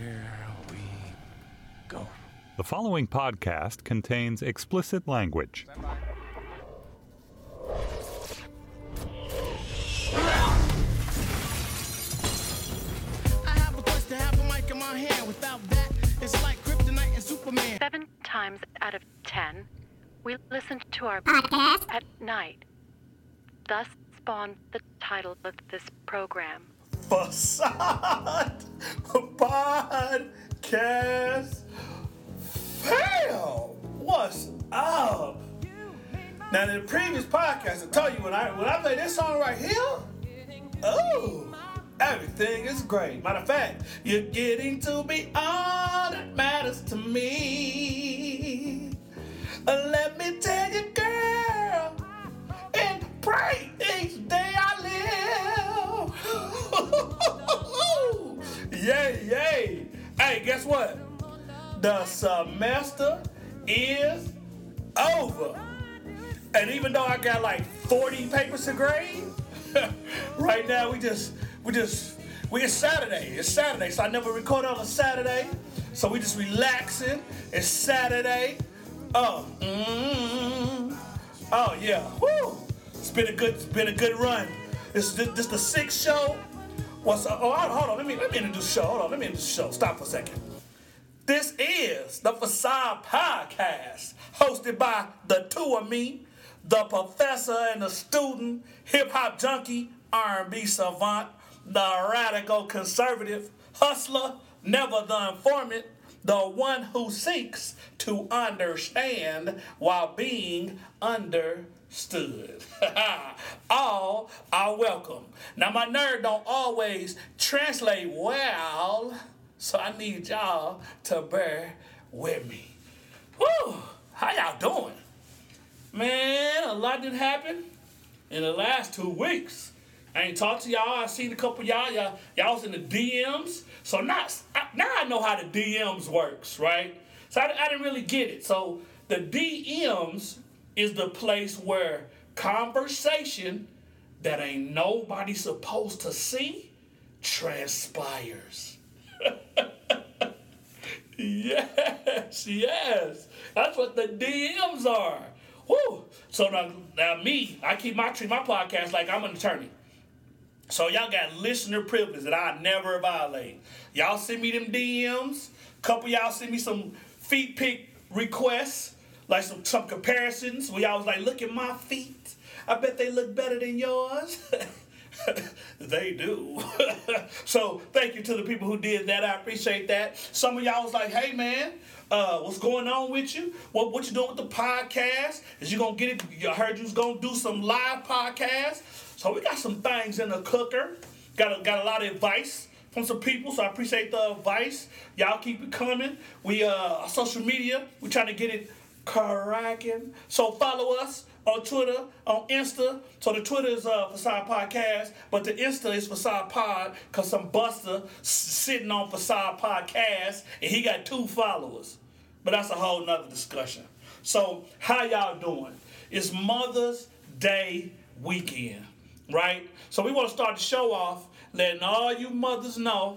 Here we go. The following podcast contains explicit language. Seven times out of 10, we listen to our podcast at night. Thus spawned the title of this program. Facade Podcast Fail! What's up? Now, in the previous podcast, I told you when I play this song right here, oh, everything is great. Matter of fact, you're getting to be all that matters to me. Let me tell you, girl, and pray each day I live. Yay, yay. Hey, guess what? The semester is over. And even though I got like 40 papers to grade, right now it's Saturday. It's Saturday, so I never record on a Saturday. So we just relaxing. It's Saturday. Oh yeah. Woo! It's been a good run. This the sixth show. Let me introduce the show. Stop for a second. This is the Facade Podcast, hosted by the two of me, the professor and the student, hip-hop junkie, R&B savant, the radical conservative, hustler, never the informant, the one who seeks to understand while being understood. All are welcome. Now, my nerd don't always translate well, so I need y'all to bear with me. Woo! How y'all doing? Man, a lot didn't happen in the last 2 weeks. I ain't talked to y'all. I seen a couple of y'all. Y'all was in the DMs. So now I know how the DMs works, right? So I didn't really get it. So the DMs is the place where conversation that ain't nobody supposed to see transpires. Yes. That's what the DMs are. Woo. So now me, I keep treat my podcast like I'm an attorney. So y'all got listener privilege that I never violate. Y'all send me them DMs. Couple y'all send me some feet pic requests, like some comparisons where y'all was like, look at my feet. I bet they look better than yours. They do. So thank you to the people who did that. I appreciate that. Some of y'all was like, hey man, what's going on with you? What you doing with the podcast? Is you gonna get it? I heard you was gonna do some live podcasts. So we got some things in the cooker. Got a lot of advice from some people, so I appreciate the advice. Y'all keep it coming. We social media, we trying to get it cracking. So follow us on Twitter, on Insta. So the Twitter is Facade Podcast, but the Insta is Facade Pod, cause some buster sitting on Facade Podcast and he got 2 followers. But that's a whole nother discussion. So how y'all doing? It's Mother's Day weekend, right? So we want to start the show off letting all you mothers know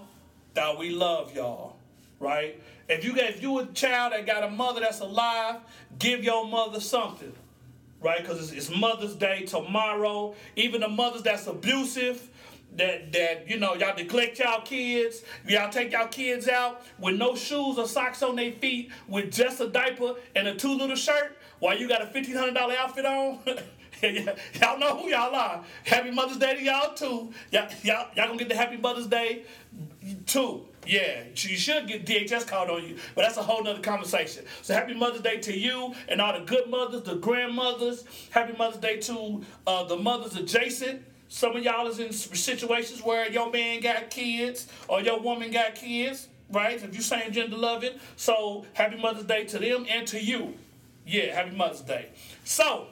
that we love y'all, right? If you a child that got a mother that's alive, give your mother something, right? Because it's Mother's Day tomorrow. Even the mothers that's abusive, that you know, y'all neglect y'all kids, y'all take y'all kids out with no shoes or socks on their feet, with just a diaper and a 2 little shirt, while you got a $1,500 outfit on. Y'all know who y'all are. Happy Mother's Day to y'all too. Y'all gonna get the Happy Mother's Day too. Yeah, you should get DHS called on you, but that's a whole nother conversation. So Happy Mother's Day to you and all the good mothers, the grandmothers. Happy Mother's Day to the mothers adjacent. Some of y'all is in situations where your man got kids or your woman got kids, right? If you're same gender loving. So Happy Mother's Day to them and to you. Yeah, Happy Mother's Day. So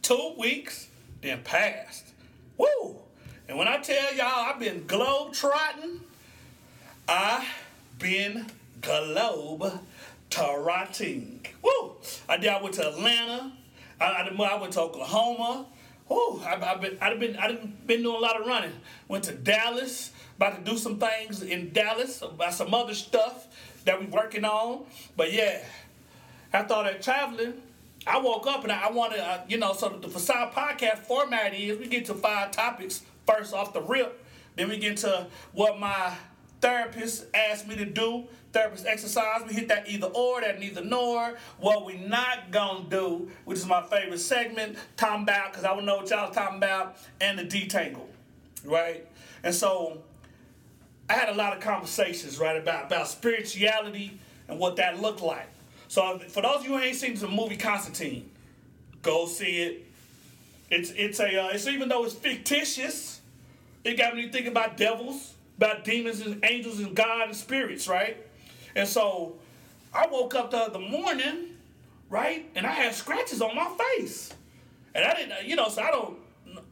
2 weeks, then passed. Woo! And when I tell y'all I've been globe-trotting, Woo! I went to Atlanta. I went to Oklahoma. Woo! I've been doing a lot of running. Went to Dallas. About to do some things in Dallas about some other stuff that we working on. But yeah, after all that traveling, I woke up and I wanted, so the facade podcast format is we get to 5 topics first off the rip. Then we get to what my therapist asked me to do, therapist exercise. We hit that either or, that neither nor. What we not gonna do, which is my favorite segment, talking about, because I would know what y'all was talking about, and the detangle, right? And so I had a lot of conversations, right, about spirituality and what that looked like. So for those of you who ain't seen the movie Constantine, go see it. It's even though it's fictitious, it got me thinking about devils, about demons and angels and God and spirits, right? And so I woke up the other morning, right, and I had scratches on my face, and I didn't, so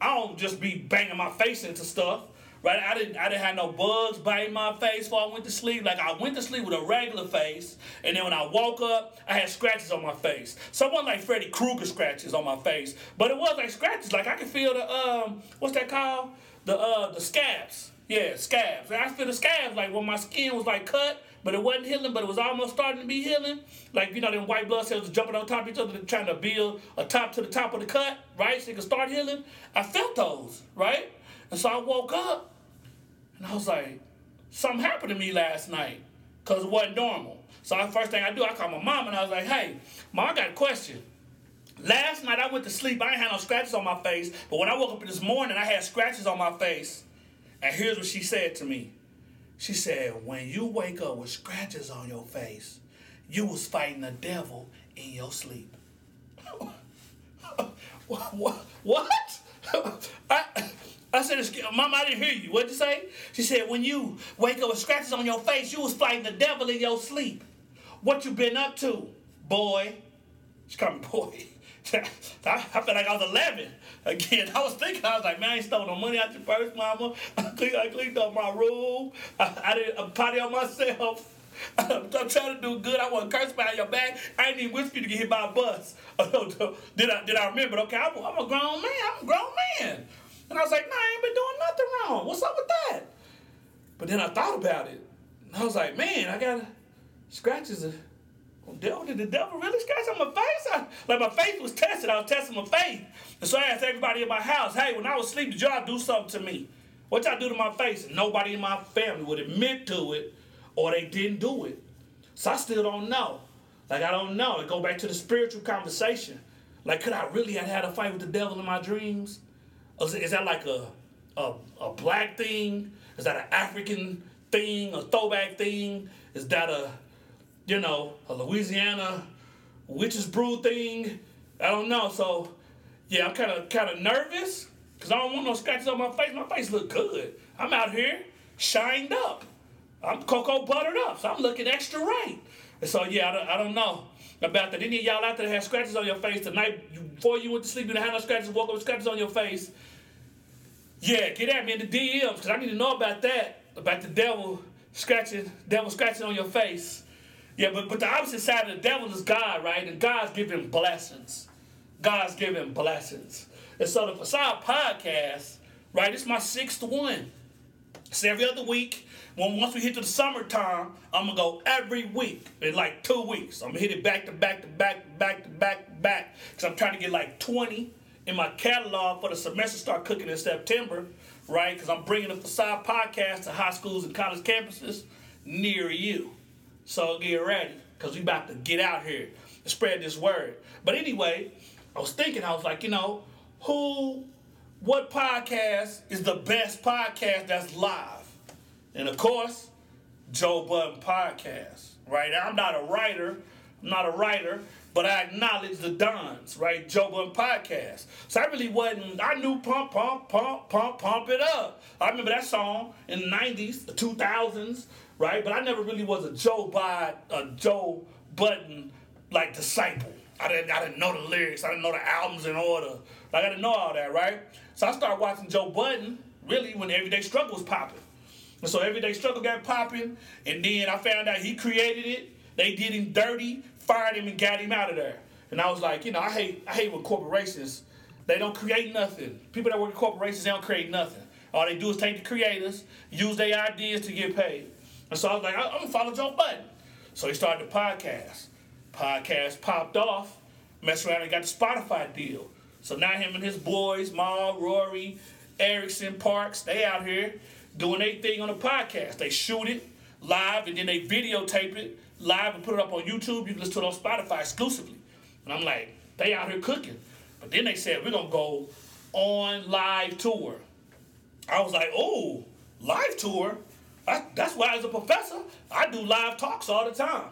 I don't just be banging my face into stuff. Right, I didn't have no bugs biting my face before I went to sleep. Like, I went to sleep with a regular face, and then when I woke up, I had scratches on my face. Someone like Freddy Krueger scratches on my face, but it was like scratches. Like, I could feel the what's that called? The scabs. Yeah, scabs. And I feel the scabs like when my skin was like cut, but it wasn't healing, but it was almost starting to be healing. Like, them white blood cells jumping on top of each other, trying to build a top to the top of the cut, right? So it could start healing. I felt those, right? And so I woke up. And I was like, something happened to me last night because it wasn't normal. So the first thing I do, I call my mom and I was like, hey, Mom, I got a question. Last night I went to sleep. I ain't had no scratches on my face. But when I woke up this morning, I had scratches on my face. And here's what she said to me. She said, when you wake up with scratches on your face, you was fighting the devil in your sleep. What? I said, Mom, I didn't hear you. What'd you say? She said, when you wake up with scratches on your face, you was fighting the devil in your sleep. What you been up to, boy? She called me boy. I felt like I was 11 again. I was thinking, I was like, man, I ain't stole no money out your purse, Mama. I cleaned up my room. I didn't potty on myself. I'm trying to do good. I want to curse behind your back. I ain't even wish you to get hit by a bus. Did I remember? Okay, I'm a grown man. I'm a grown man. And I was like, nah, I ain't been doing nothing wrong. What's up with that? But then I thought about it. And I was like, man, I got scratches. Did the devil really scratch on my face? My faith was tested. I was testing my faith. And so I asked everybody in my house, hey, when I was asleep, did y'all do something to me? What y'all do to my face? And nobody in my family would admit to it, or they didn't do it. So I still don't know. Like, I don't know. It go back to the spiritual conversation. Like, could I really have had a fight with the devil in my dreams? Is that like a black thing? Is that an African thing? A throwback thing? Is that a Louisiana witch's brew thing? I don't know. So, yeah, I'm kind of nervous because I don't want no scratches on my face. My face look good. I'm out here shined up. I'm cocoa buttered up, so I'm looking extra right. And so, yeah, I don't know about that. Any of y'all out there have scratches on your face tonight before you went to sleep? You didn't have no scratches, woke up with scratches on your face. Yeah, get at me in the DMs because I need to know about that, about the devil scratching on your face. Yeah, but the opposite side of the devil is God, right? And God's giving blessings. And so the Facade Podcast, right? It's my 6th one. It's every other week. Once we hit to the summertime, I'm going to go every week in like 2 weeks. I'm going to hit it back to back because I'm trying to get like 20 in my catalog for the semester start cooking in September, right? Because I'm bringing the Facade Podcast to high schools and college campuses near you. So get ready because we about to get out here and spread this word. But anyway, I was thinking, I was like, what podcast is the best podcast that's live? And, of course, Joe Budden Podcast, right? I'm not a writer, but I acknowledge the Dons, right? Joe Budden Podcast. So I really wasn't, I knew pump it up. I remember that song in the 90s, the 2000s, right? But I never really was a Joe Budden, like, disciple. I didn't know the lyrics. I didn't know the albums in order. Like, I didn't know all that, right? So I started watching Joe Budden, really, when Everyday Struggle was popping. And so Everyday Struggle got popping, and then I found out he created it. They did him dirty, fired him, and got him out of there. And I was like, I hate when corporations, they don't create nothing. People that work in corporations, they don't create nothing. All they do is take the creators, use their ideas to get paid. And so I was like, I'm going to follow Joe Budden. So he started the podcast. Podcast popped off. Messed around and got the Spotify deal. So now him and his boys, Ma, Rory, Erickson, Parks, they out here doing their thing on the podcast. They shoot it live, and then they videotape it live and put it up on YouTube. You can listen to it on Spotify exclusively. And I'm like, they out here cooking. But then they said, we're going to go on live tour. I was like, oh, live tour? That's why as a professor, I do live talks all the time.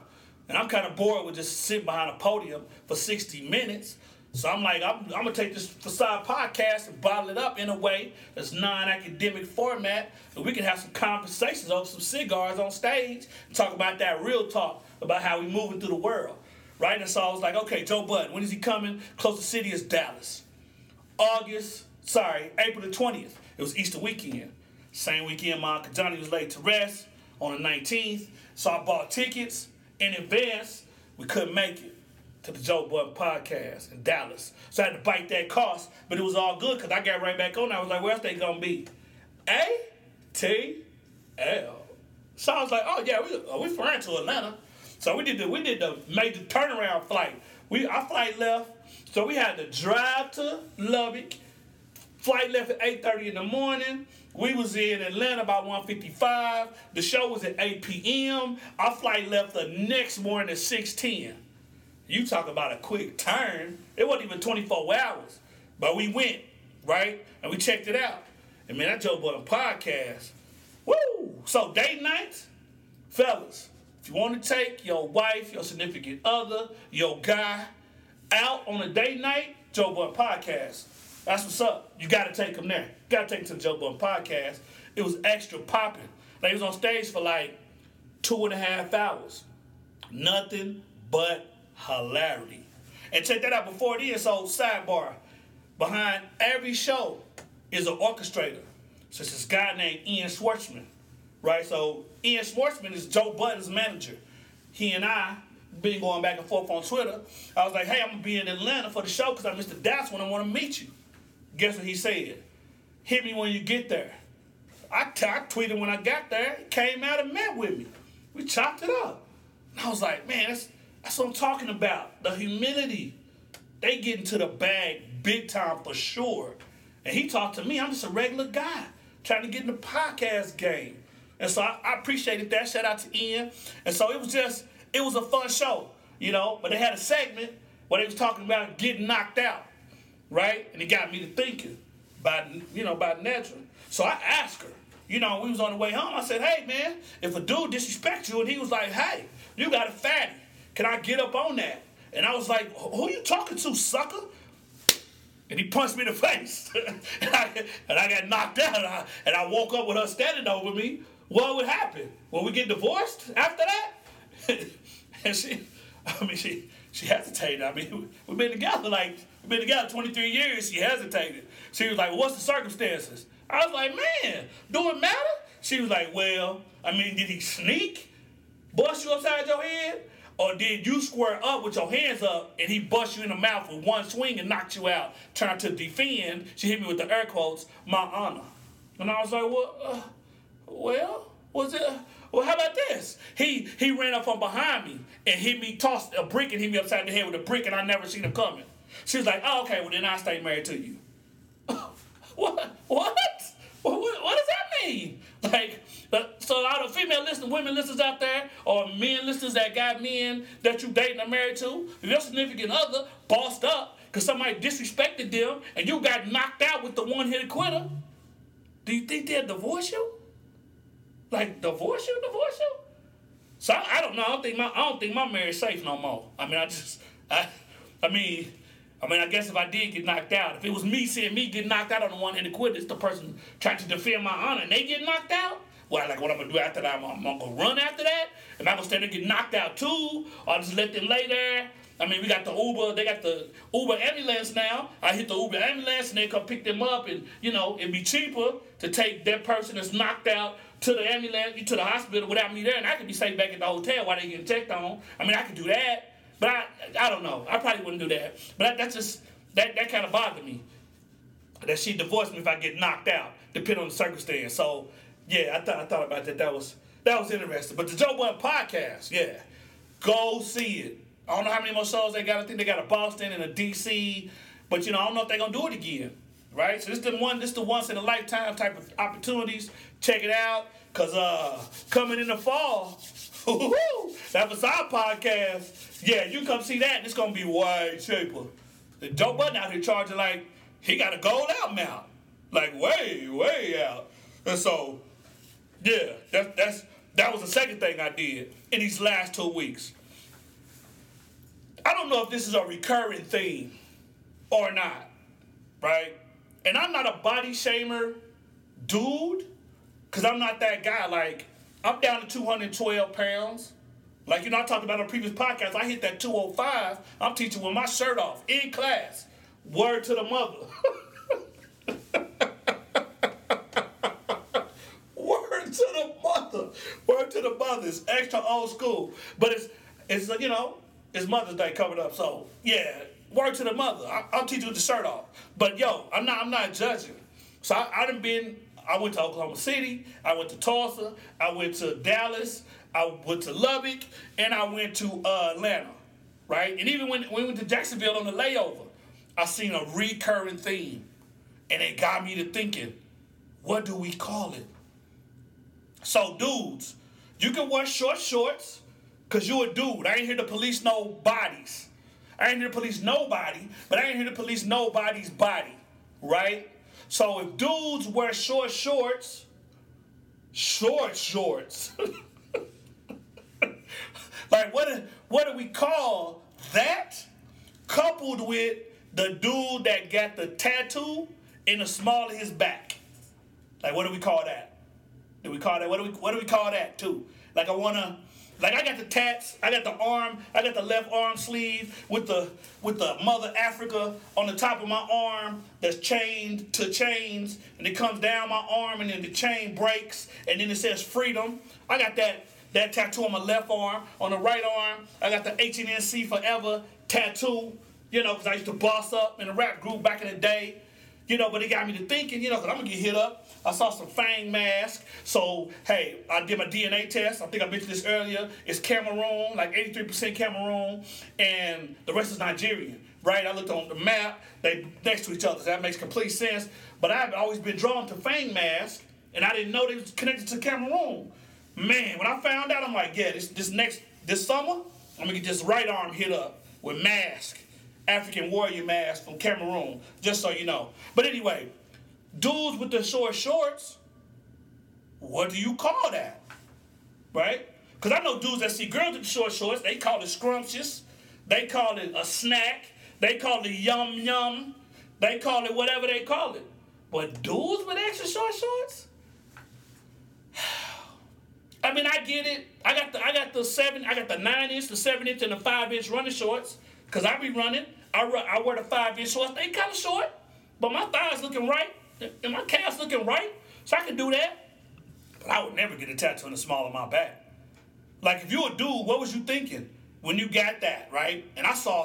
And I'm kind of bored with just sitting behind a podium for 60 minutes. So I'm like, I'm going to take this facade podcast and bottle it up in a way that's non-academic format, and we can have some conversations over some cigars on stage and talk about that real talk about how we moving through the world, right? And so I was like, okay, Joe Budden, when is he coming? Closest city is Dallas. April the 20th. It was Easter weekend. Same weekend, my Uncle Johnny was laid to rest on the 19th. So I bought tickets in advance. We couldn't make it to the Joe Budden podcast in Dallas. So I had to bite that cost, but it was all good because I got right back on. I was like, where else they going to be? ATL. So I was like, oh, yeah, we flying to Atlanta. So we did the major turnaround flight. Our flight left, so we had to drive to Lubbock. Flight left at 8:30 in the morning. We was in Atlanta by 1:55. The show was at 8 p.m. Our flight left the next morning at 6:10. You talk about a quick turn. It wasn't even 24 hours. But we went, right? And we checked it out. And man, that Joe Budden podcast. Woo! So date nights, fellas, if you want to take your wife, your significant other, your guy out on a date night, Joe Budden podcast. That's what's up. You got to take them there. You got to take them to the Joe Budden podcast. It was extra popping. They was on stage for like 2.5 hours. Nothing but hilarity. And check that out before it is. So sidebar, behind every show is an orchestrator. So it's this guy named Ian Schwartzman, right? So Ian Schwartzman is Joe Budden's manager. He and I been going back and forth on Twitter. I was like, hey, I'm gonna be in Atlanta for the show because I missed the Dallas when I want to meet you. Guess what he said? Hit me when you get there. I tweeted when I got there. He came out and met with me. We chopped it up. And I was like, man, that's what I'm talking about. The humility. They get into the bag big time for sure. And he talked to me. I'm just a regular guy trying to get in the podcast game. And so I appreciated that. Shout out to Ian. And so it was a fun show, you know. But they had a segment where they was talking about getting knocked out, right? And it got me to thinking by natural. So I asked her. You know, we was on the way home. I said, hey, man, if a dude disrespects you, and he was like, hey, you got a fatty. Can I get up on that? And I was like, who you talking to, sucker? And he punched me in the face. and I got knocked out. And I woke up with her standing over me. What would happen? Will we get divorced after that? And she hesitated. I mean, we've been together 23 years. She hesitated. She was like, well, what's the circumstances? I was like, man, do it matter? She was like, well, I mean, did he sneak? Bust you upside your head? Or did you square up with your hands up and he bust you in the mouth with one swing and knocked you out? Trying to defend, she hit me with the air quotes, my honor. And I was like, well, how about this? He ran up from behind me and tossed a brick and hit me upside the head with a brick, and I never seen him coming. She was like, oh, okay, well, then I stay married to you. What does that mean? Like, so all the female listeners, women listeners out there, or men listeners that got men that you dating or married to, if your significant other bossed up because somebody disrespected them and you got knocked out with the one-hit quitter, do you think they'll divorce you? Like, divorce you? So I don't know. I don't think my marriage is safe no more. I mean, I guess if I did get knocked out, if it was me seeing me get knocked out on the one-handed quitter, it's the person trying to defend my honor, and they get knocked out? Well, like, what I'm going to do after that? I'm going to run after that? Am I going to stand there and get knocked out too? Or just let them lay there? I mean, we got the Uber. They got the Uber ambulance now. I hit the Uber ambulance, and they come pick them up, and, you know, it'd be cheaper to take that person that's knocked out to the ambulance, to the hospital without me there, and I could be safe back at the hotel while they getting checked on. I mean, I could do that. But I don't know. I probably wouldn't do that. But that kind of bothered me. that she divorced me if I get knocked out, depending on the circumstance. So, yeah, I thought about that. That was interesting. But the Joe Budden podcast, yeah, go see it. I don't know how many more shows they got. I think they got a Boston and a DC. But, you know, I don't know if they're going to do it again, right? So this the once-in-a-lifetime type of opportunities. Check it out, because coming in the fall, that was our podcast. Yeah, you come see that, and it's going to be way cheaper. The Joe Budden out here charging like he got a gold out mount. Like way, way out. And so, yeah, that was the second thing I did in these last 2 weeks. I don't know if this is a recurring theme or not, right? And I'm not a body shamer dude, because I'm not that guy. Like, I'm down to 212 pounds. Like, you know, I talked about on previous podcasts, I hit that 205. I'm teaching with my shirt off in class. Word to the mother. Word to the mother. Word to the mother. It's extra old school. But it's you know, it's Mother's Day coming up. So, yeah, word to the mother. I'll teach you with the shirt off. But, yo, I'm not judging. So, I went to Oklahoma City. I went to Tulsa. I went to Dallas. I went to Lubbock. And I went to Atlanta, right? And even when we went to Jacksonville on the layover, I seen a recurring theme. And it got me to thinking, what do we call it? So, dudes, you can wear short shorts because you a dude. I ain't here to police no bodies. I ain't here to police nobody, but I ain't here to police nobody's body, right? So if dudes wear short shorts, like what do we call that? Coupled with the dude that got the tattoo in the small of his back, like what do we call that? Do we call that? What do we call that too? Like I got the tats, I got the arm, I got the left arm sleeve with the mother Africa on the top of my arm that's chained to chains, and it comes down my arm, and then the chain breaks, and then it says freedom. I got that tattoo on my left arm. On the right arm, I got the HNC Forever tattoo, you know, because I used to boss up in a rap group back in the day. You know, but it got me to thinking, you know, because I'm going to get hit up. I saw some Fang mask. So, hey, I did my DNA test. I think I mentioned this earlier. It's Cameroon, like 83% Cameroon, and the rest is Nigerian, right? I looked on the map. They next to each other. So that makes complete sense. But I've always been drawn to Fang mask, and I didn't know they was connected to Cameroon. Man, when I found out, I'm like, yeah, this summer, I'm going to get this right arm hit up with mask. African warrior mask from Cameroon, just so you know. But anyway, dudes with the short shorts, what do you call that? Right? Because I know dudes that see girls with short shorts, they call it scrumptious. They call it a snack. They call it yum yum. They call it whatever they call it. But dudes with extra short shorts? I mean, I get it. I got the 9-inch, the 7-inch, and the 5-inch running shorts. Because I be running. I wear the 5-inch shorts. They kind of short, but my thighs looking right, and my calves looking right, so I can do that. But I would never get a tattoo in the small of my back. Like, if you a dude, what was you thinking when you got that, right? And I saw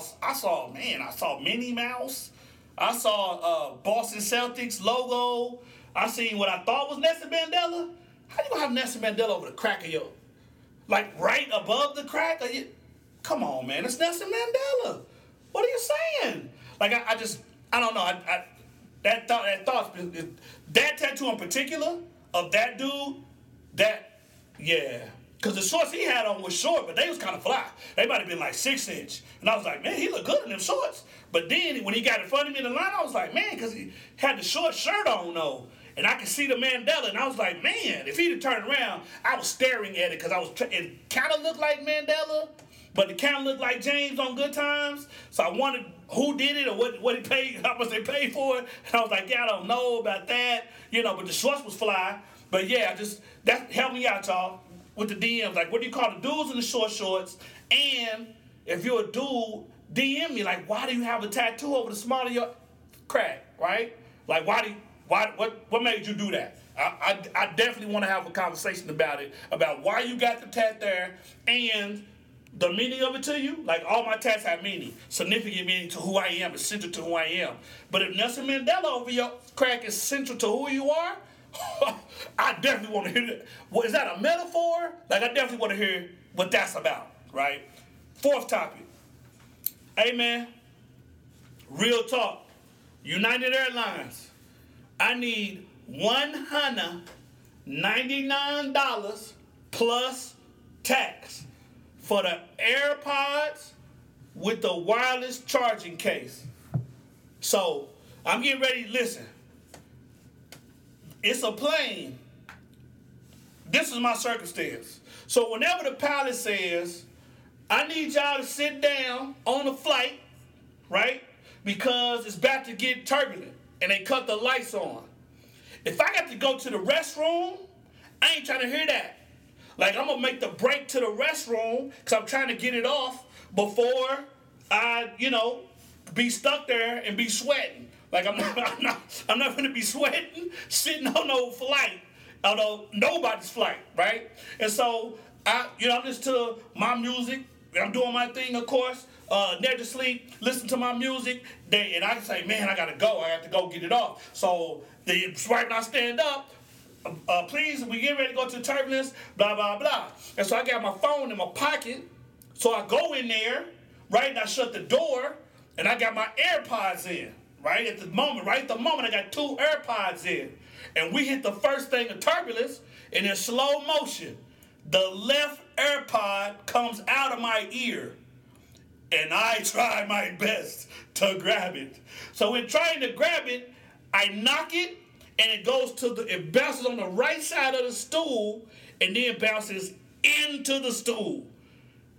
Minnie Mouse. I saw Boston Celtics logo. I seen what I thought was Nelson Mandela. How you going to have Nelson Mandela over the crack of your, like, right above the crack of your? Come on, man. It's Nelson Mandela. What are you saying? Like, I don't know. That tattoo in particular of that dude, yeah. Because the shorts he had on was short, but they was kind of fly. They might have been like 6-inch. And I was like, man, he look good in them shorts. But then when he got in front of me in the line, I was like, man, because he had the short shirt on, though. And I could see the Mandela, and I was like, man, if he'd have turned around, I was staring at it because it kind of looked like Mandela. But it kind of looked like James on Good Times. So I wondered who did it or what it paid, how much they paid for it. And I was like, yeah, I don't know about that. You know, but the shorts was fly. But yeah, just that help me out, y'all, with the DMs. Like, what do you call the dudes in the short shorts? And if you're a dude, DM me. Like, why do you have a tattoo over the small of your crack, right? Like, what made you do that? I definitely want to have a conversation about it, about why you got the tat there and the meaning of it to you. Like, all my tats have meaning, significant meaning to who I am, is central to who I am. But if Nelson Mandela over your crack is central to who you are, I definitely want to hear that. Well, is that a metaphor? Like, I definitely want to hear what that's about, right? Fourth topic. Hey, man, real talk. United Airlines, I need $199 plus tax for the AirPods with the wireless charging case. So I'm getting ready. Listen, it's a plane. This is my circumstance. So whenever the pilot says, I need y'all to sit down on the flight, right, because it's about to get turbulent, and they cut the lights on. If I got to go to the restroom, I ain't trying to hear that. Like, I'm going to make the break to the restroom because I'm trying to get it off before I, you know, be stuck there and be sweating. Like, I'm not going to be sweating sitting on no flight, although nobody's flight, right? And so, I listen to my music. I'm doing my thing, of course. They're to sleep, listen to my music. And I say, man, I got to go. I have to go get it off. So, right when I stand up, please, we get ready to go to the turbulence, blah, blah, blah. And so I got my phone in my pocket. So I go in there, right, and I shut the door, and I got my AirPods in, right, at the moment. Right at the moment, I got two AirPods in. And we hit the first thing of turbulence, and in slow motion, the left AirPod comes out of my ear. And I try my best to grab it. So in trying to grab it, I knock it, and it bounces on the right side of the stool, and then bounces into the stool.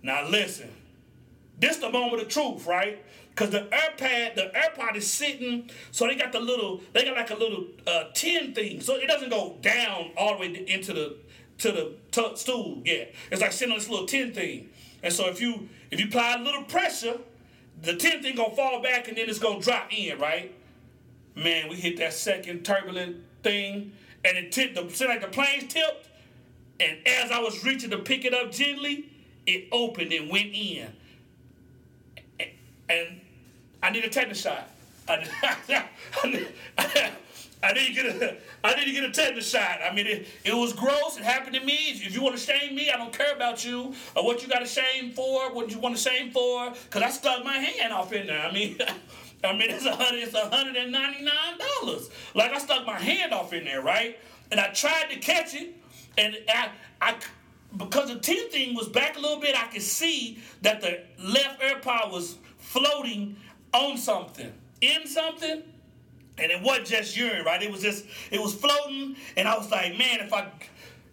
Now listen, this the moment of truth, right? Because the AirPod is sitting, so they got like a little tin thing, so it doesn't go down all the way into the stool yet. It's like sitting on this little tin thing, and so if you apply a little pressure, the tin thing gonna fall back, and then it's gonna drop in, right? Man, we hit that second turbulent thing, and it tipped, the plane tipped, and as I was reaching to pick it up gently, it opened and went in. And I need a tetanus shot. I didn't get a tetanus shot. I mean, it was gross. It happened to me. If you want to shame me, I don't care about you or what you got to shame for, what you want to shame for, because I stuck my hand off in there. I mean... it's $199. Like, I stuck my hand off in there, right? And I tried to catch it, and I because the tin thing was back a little bit, I could see that the left AirPod was floating on something, in something, and it wasn't just urine, right? It was floating, and I was like, man,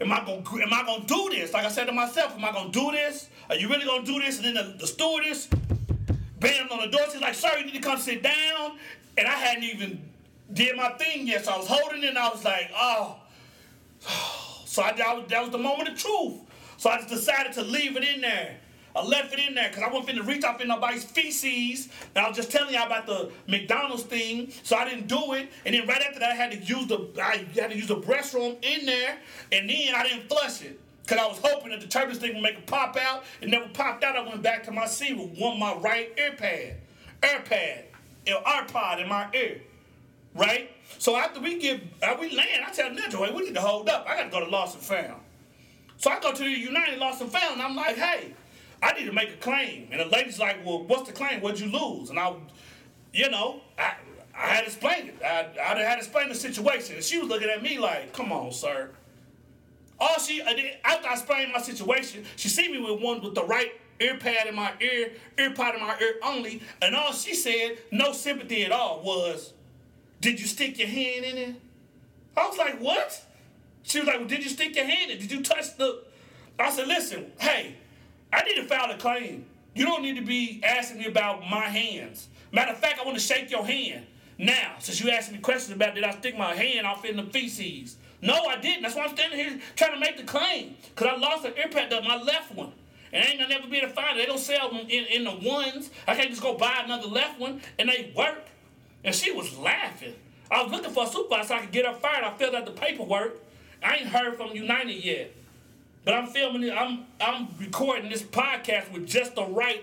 am I gonna do this? Like I said to myself, am I gonna do this? Are you really gonna do this? And then the stewardess banged on the door. She's like, sir, you need to come sit down. And I hadn't even did my thing yet. So I was holding it, and I was like, oh. So that was the moment of truth. So I just decided to leave it in there. I left it in there because I wasn't finna reach off in nobody's feces. And I was just telling y'all about the McDonald's thing, so I didn't do it. And then right after that, I had to use the restroom in there. And then I didn't flush it, because I was hoping that the turbulence thing would make it pop out. It never popped out. I went back to my seat with my right AirPod in my ear, right? So after we land, I tell Nigel, hey, we need to hold up. I got to go to Lost and Found. So I go to the United Lost and Found, and I'm like, hey, I need to make a claim. And the lady's like, well, what's the claim? What'd you lose? And I had explained it. I had explained the situation. And she was looking at me like, come on, sir. After I explained my situation, she see me with the right earpod in my ear only, and all she said, no sympathy at all, was, did you stick your hand in it? I was like, what? She was like, well, did you stick your hand in it? Did you touch the... I said, listen, hey, I need to file a claim. You don't need to be asking me about my hands. Matter of fact, I want to shake your hand. Now, since you asked me questions about did I stick my hand off in the feces? No, I didn't. That's why I'm standing here trying to make the claim, because I lost an AirPod to my left one. And I ain't going to never be able to find it. They don't sell them in the ones. I can't just go buy another left one, and they work. And she was laughing. I was looking for a supervisor so I could get her fired. I filled out the paperwork. I ain't heard from United yet. But I'm filming it. I'm recording this podcast with just the right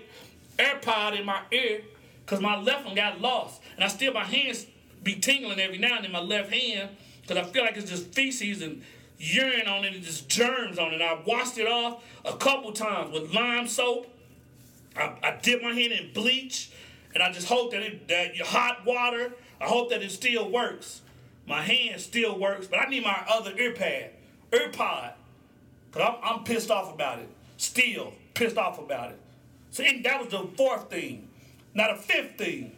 AirPod in my ear because my left one got lost. And I still, my hands be tingling every now and then, my left hand, because I feel like it's just feces and urine on it and just germs on it. And I washed it off a couple times with lime soap. I dip my hand in bleach, and I just hope that that your hot water, I hope that it still works. My hand still works, but I need my other AirPod, because I'm pissed off about it. Still pissed off about it. So that was the fourth thing. Now the fifth thing,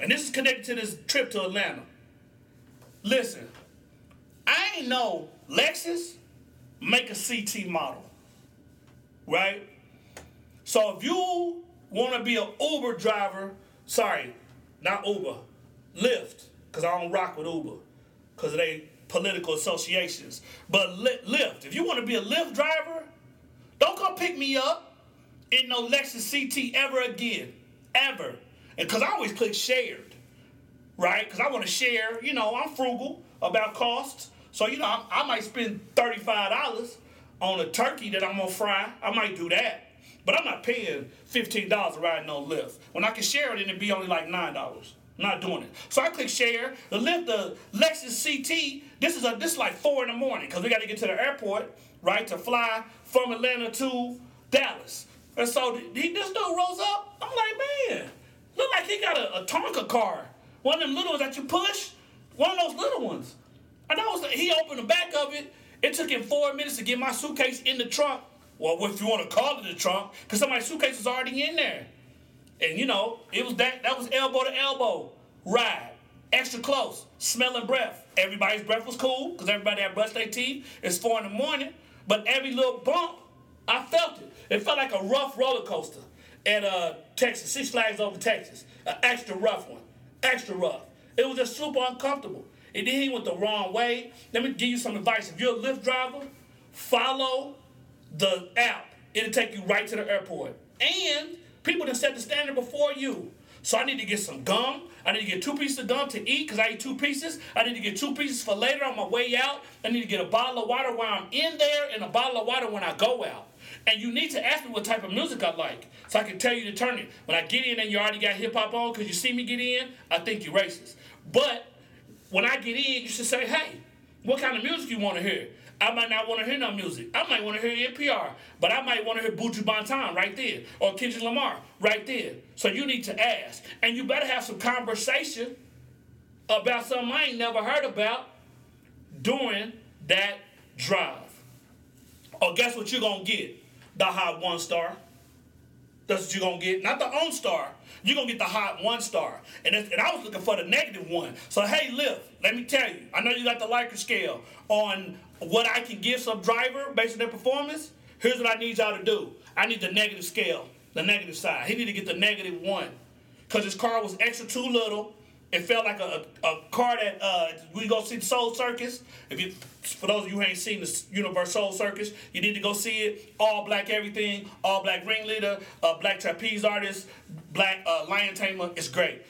and this is connected to this trip to Atlanta. Listen, I ain't know Lexus make a CT model. Right? So if you want to be an Uber driver, sorry, not Uber, Lyft, because I don't rock with Uber, because of their political associations. But Lyft, if you want to be a Lyft driver, don't come pick me up in no Lexus CT ever again. Ever. And because I always click shared, right? Because I want to share, you know, I'm frugal about costs. So, you know, I might spend $35 on a turkey that I'm gonna fry. I might do that, but I'm not paying $15 riding on Lyft when I can share it and it'd be only like $9. Not doing it. So I click share. The Lyft, the Lexus CT. This is like 4 a.m. because we got to get to the airport, right, to fly from Atlanta to Dallas. And so this dude rolls up. I'm like, man, look like he got a Tonka car, one of them little ones that you push, one of those little ones. And I was like, he opened the back of it. It took him 4 minutes to get my suitcase in the trunk. Well, if you want to call it the trunk, because somebody's suitcase was already in there. And, you know, it was that was elbow to elbow ride. Extra close. Smelling breath. Everybody's breath was cool, because everybody had brushed their teeth. It's 4 a.m. But every little bump, I felt it. It felt like a rough roller coaster at Texas, Six Flags Over Texas. An extra rough one. Extra rough. It was just super uncomfortable. And then he went the wrong way. Let me give you some advice. If you're a Lyft driver, follow the app. It'll take you right to the airport. And people that set the standard before you. So I need to get some gum. I need to get 2 pieces of gum to eat because I eat 2 pieces. I need to get 2 pieces for later on my way out. I need to get a bottle of water while I'm in there and a bottle of water when I go out. And you need to ask me what type of music I like so I can tell you to turn it. When I get in and you already got hip-hop on because you see me get in, I think you're racist. But when I get in, you should say, hey, what kind of music you want to hear? I might not want to hear no music. I might want to hear NPR, but I might want to hear Buju Banton right there or Kendrick Lamar right there. So you need to ask. And you better have some conversation about something I ain't never heard about during that drive. Or guess what you're going to get? The hot 1-star. That's what you're going to get. Not the on star. You're going to get the hot 1-star. And I was looking for the -1. So, hey, Lyft, let me tell you. I know you got the Likert scale on what I can give some driver based on their performance. Here's what I need y'all to do. I need the negative scale, the negative side. He need to get the -1 because his car was extra too little. It felt like a car that we go see the Soul Circus. For those of you who ain't seen the Universal Soul Circus, you need to go see it. All black everything, all black ringleader, black trapeze artist, black lion tamer. It's great.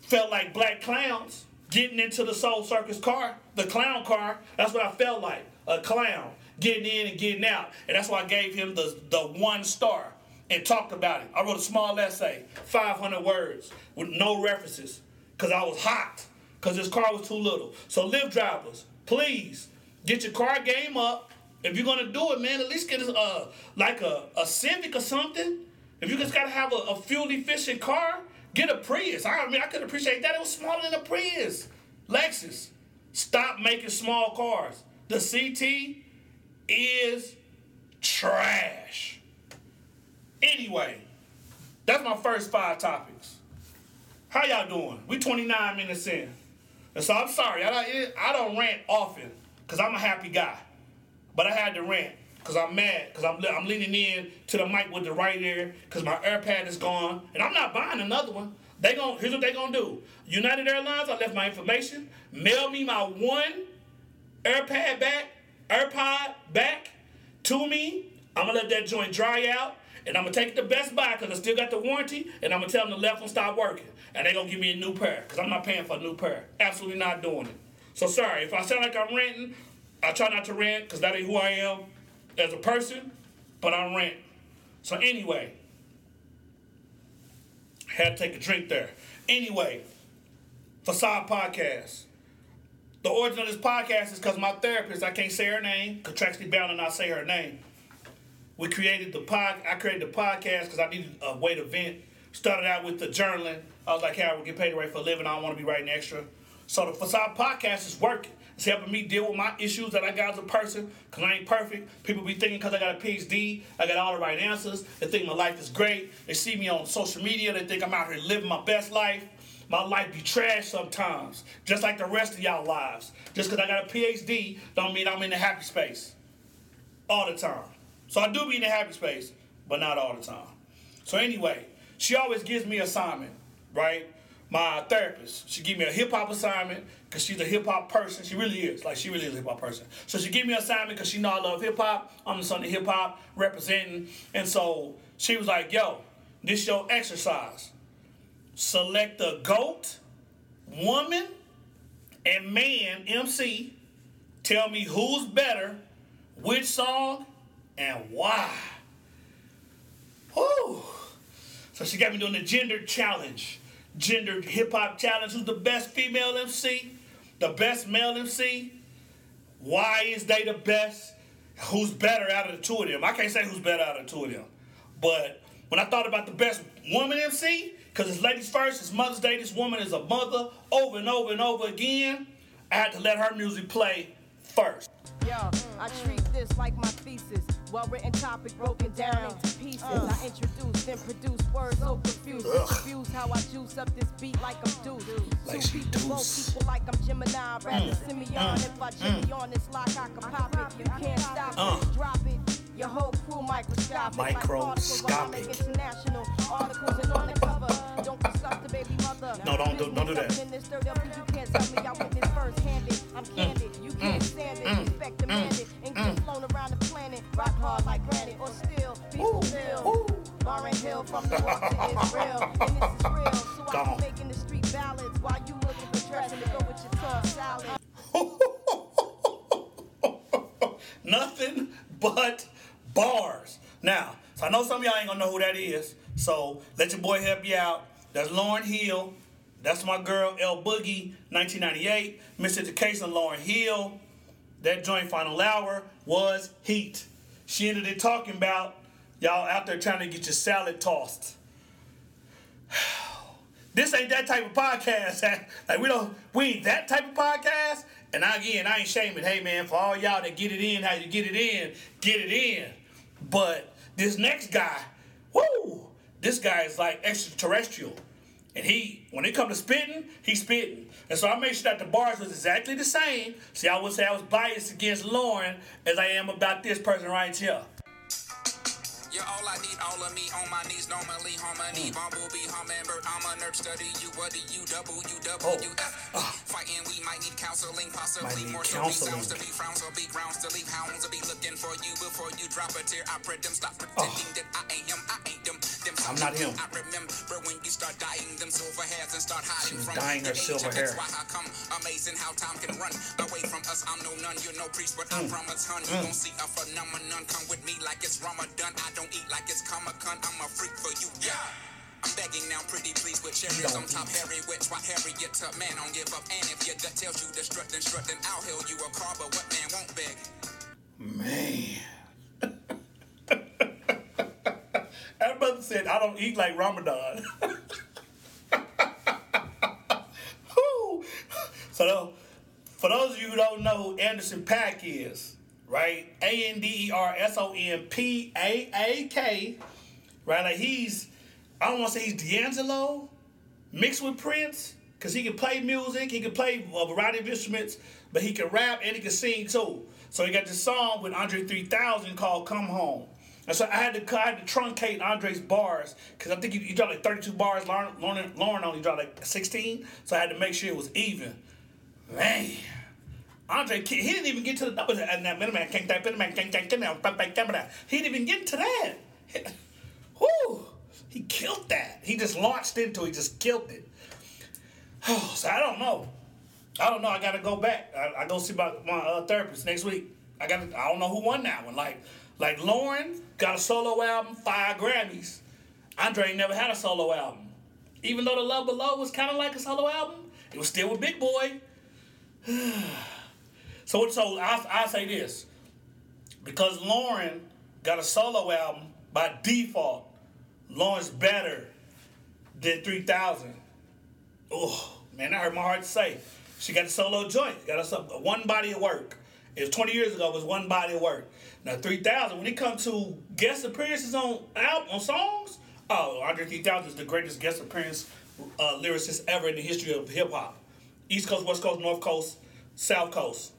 Felt like black clowns getting into the Soul Circus car, the clown car. That's what I felt like, a clown getting in and getting out. And that's why I gave him the 1-star and talked about it. I wrote a small essay, 500 words with no references. Because I was hot. Because this car was too little. So, Lyft drivers, please, get your car game up. If you're going to do it, man, at least get a Civic or something. If you just got to have a fuel-efficient car, get a Prius. I could appreciate that. It was smaller than a Prius. Lexus, stop making small cars. The CT is trash. Anyway, that's my first 5 topics. How y'all doing? We 29 minutes in. And so I'm sorry. I don't rant often because I'm a happy guy. But I had to rant because I'm mad because I'm leaning in to the mic with the right ear because my AirPad is gone. And I'm not buying another one. Here's what they going to do. United Airlines, I left my information. Mail me my 1 AirPod back to me. I'm going to let that joint dry out. And I'm going to take it to Best Buy because I still got the warranty. And I'm going to tell them the left one stopped working. And they're going to give me a new pair because I'm not paying for a new pair. Absolutely not doing it. So sorry. If I sound like I'm ranting, I try not to rant because that ain't who I am as a person, but I rant. So anyway, had to take a drink there. Anyway, Facade Podcast. The origin of this podcast is because my therapist, I can't say her name, contractually bound to not say her name. I created the podcast because I needed a way to vent. Started out with the journaling. I was like, hey, I would get paid to write for a living. I don't want to be writing extra. So the Facade Podcast is working. It's helping me deal with my issues that I got as a person, because I ain't perfect. People be thinking because I got a PhD, I got all the right answers. They think my life is great. They see me on social media. They think I'm out here living my best life. My life be trash sometimes, just like the rest of y'all lives. Just because I got a PhD don't mean I'm in the happy space all the time. So I do be in the happy space, but not all the time. So anyway, she always gives me assignment, right? My therapist, she give me a hip-hop assignment because she's a hip-hop person. She really is. Like, she really is a hip-hop person. So she give me an assignment because she know I love hip-hop. I'm the son of hip-hop, representing. And so she was like, yo, this your exercise. Select a goat, woman, and man, MC. Tell me who's better, which song, and why. Whew. So she got me doing the gender challenge. Gendered hip-hop challenge. Who's the best female MC? The best male MC? Why is they the best? Who's better out of the two of them? I can't say who's better out of the two of them. But when I thought about the best woman MC, because it's ladies first, it's Mother's Day, this woman is a mother over and over and over again, I had to let her music play first. Yo, I treat this like my thesis. Well-written topic broken down into pieces. I introduce and produce words so confused. Confused how I juice up this beat like I'm dude. Like two people, both people like I'm Gemini. Rather Simeon, if I jimmy on this lock, I can pop it. You can't stop it, drop it. Your whole crew microscopic. Microscopic. International articles and on the cover. Don't be sucked to baby mother. No, don't do that. You can't tell me I witness first handed. I'm candid. You can't stand it. Respect demanded. And get flown around the planet. Rock hard like granite or steel. People still. Lauryn Hill from New York to Israel. And this is real. So I'm making the street ballads while you looking for dressing to go with your tongue salad. Nothing but bars. Now, so I know some of y'all ain't gonna know who that is, so let your boy help you out. That's Lauryn Hill. That's my girl, L Boogie, 1998. Miseducation, Lauryn Hill. That joint final hour was heat. She ended it talking about y'all out there trying to get your salad tossed. This ain't that type of podcast. Like, we ain't that type of podcast. And again, I ain't shaming. Hey, man, for all y'all that get it in, how you get it in, get it in. But this next guy, woo, this guy is like extraterrestrial. And he, when it comes to spitting, he's spitting. And so I made sure that the bars was exactly the same. See, I would say I was biased against Lauryn as I am about this person right here. Yeah, all I need, all of me, on my knees, normally harmony. Bumblebee, hummingbird, I'm a nerd, study you, what do you, WWF? Fighting, we might need counseling, possibly more so sounds to be frowns or be grounds to leave hounds to be looking for you before you drop a tear. I pray them stop pretending that I ain't him, I ain't them. I'm not him. I remember when you start dyeing them silver hairs and start hiding from dying her silver hair. That's why I come. Amazing how time can run away from us. I'm no nun, you're no priest, but I promise, hun, you don't see a phenomenon. Come with me like it's Ramadan. I don't eat like it's Comic-Con. I'm a freak for you. Yeah. I'm begging now, pretty please with cherries on top. Harry witch, why Harry gets up, man, don't give up. And if your gut tells you to strut, then strut, then I'll heal you a car, but what man won't beg? Man. That brother said, I don't eat like Ramadan. So, for those of you who don't know who Anderson .Paak is, right? Anderson Paak. Right? Like he's, I don't want to say he's D'Angelo mixed with Prince, because he can play music, he can play a variety of instruments, but he can rap and he can sing too. So he got this song with Andre 3000 called Come Home. And so I had to truncate Andre's bars because I think he dropped like 32 bars. Lauren only dropped like 16. So I had to make sure it was even. Man. Andre, he didn't even get to the numbers. He didn't even get to that. Whoo! He killed that. He just launched into it. He just killed it. So I don't know. I don't know. I got to go back. I go see my therapist next week. I don't know who won that one. Like Lauryn got a solo album, 5 Grammys. Andre never had a solo album. Even though The Love Below was kind of like a solo album, it was still with Big Boy. So I say this. Because Lauryn got a solo album, by default, Lauryn's better than 3000. Oh, man, that hurt my heart to say. She got a solo joint. Got a one body of work. It was 20 years ago. It was one body of work. Now, 3000, when it comes to guest appearances on songs, oh, Andre 3000 is the greatest guest appearance lyricist ever in the history of hip-hop. East Coast, West Coast, North Coast, South Coast.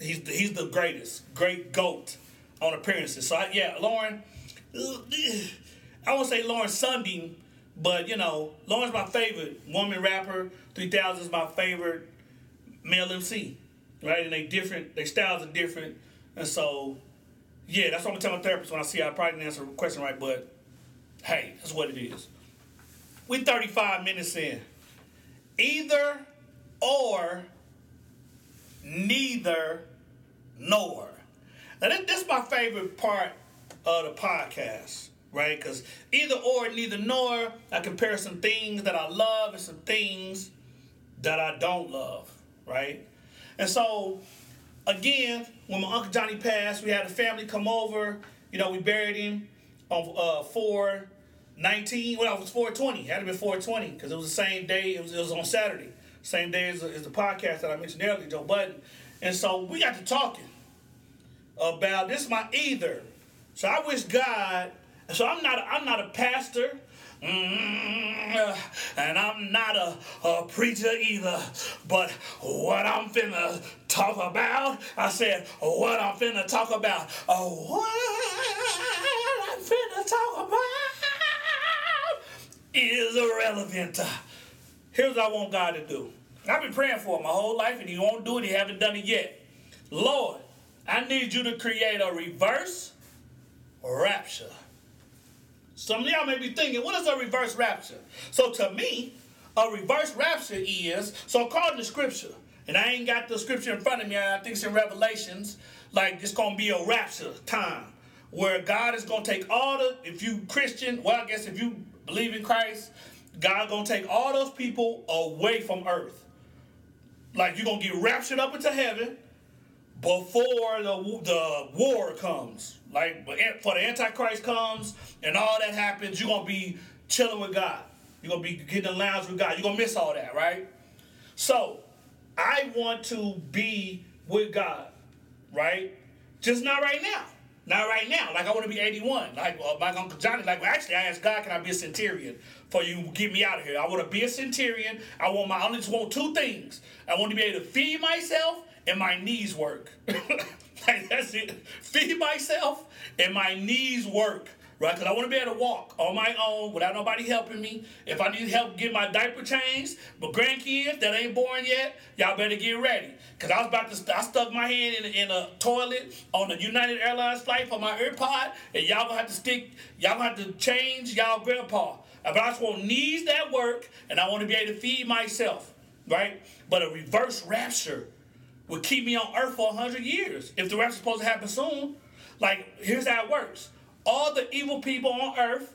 He's the greatest. Great GOAT on appearances. So, Lauryn, I won't say Lauryn Sundin, but, Lauryn's my favorite woman rapper. 3000 is my favorite male MC. Right? And their styles are different. And so, that's what I'm going to tell my therapist when I see her. I probably didn't answer the question right, but hey, that's what it is. We're 35 minutes in. Either or, neither nor. Now, that's my favorite part of the podcast, right? Because either or, neither nor, I compare some things that I love and some things that I don't love, right? And so, again, when my Uncle Johnny passed, we had a family come over. We buried him on 4/19. Well, it was 4/20. It had to be 4/20 because it was the same day. It was on Saturday. Same day as the podcast that I mentioned earlier, Joe Budden. And so we got to talking about this. My either. So I wish God. So I'm not a pastor, and I'm not a preacher either. But what I'm finna talk about, what I'm finna talk about is irrelevant. Here's what I want God to do. I've been praying for it my whole life, and He won't do it. He haven't done it yet. Lord, I need you to create a reverse rapture. Some of y'all may be thinking, what is a reverse rapture? So to me, a reverse rapture is, so according to Scripture, and I ain't got the Scripture in front of me, I think it's in Revelations, like it's going to be a rapture time where God is going to take all the, if you Christian, well, I guess if you believe in Christ, God going to take all those people away from earth. Like you're going to get raptured up into heaven before the war comes. Like for the Antichrist comes and all that happens, you're going to be chilling with God. You're going to be getting in lounge with God. You're going to miss all that, right? So I want to be with God, right? Just not right now. Not right now. Like, I want to be 81. Like Uncle Johnny. Like, well, actually, I asked God, can I be a centurion before you get me out of here? I want to be a centurion. I only just want two things. I want to be able to feed myself and my knees work. Like, that's it. Feed myself and my knees work. Right? Because I want to be able to walk on my own without nobody helping me. If I need help getting my diaper changed, but grandkids that ain't born yet, y'all better get ready. Because I stuck my hand in a toilet on a United Airlines flight for my AirPod, and y'all going to have to change y'all grandpa. But I just want knees that work, and I want to be able to feed myself, right? But a reverse rapture would keep me on earth for 100 years if the rapture's supposed to happen soon. Like, here's how it works. All the evil people on earth,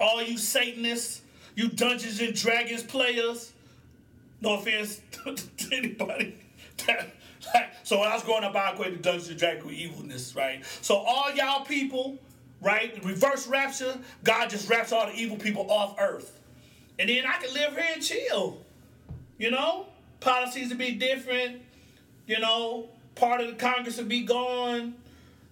all you Satanists, you Dungeons and Dragons players, no offense to anybody. So when I was growing up, I equated Dungeons and Dragons with evilness, right? So all y'all people, right, reverse rapture, God just wraps all the evil people off earth. And then I can live here and chill, Policies would be different, part of the Congress would be gone.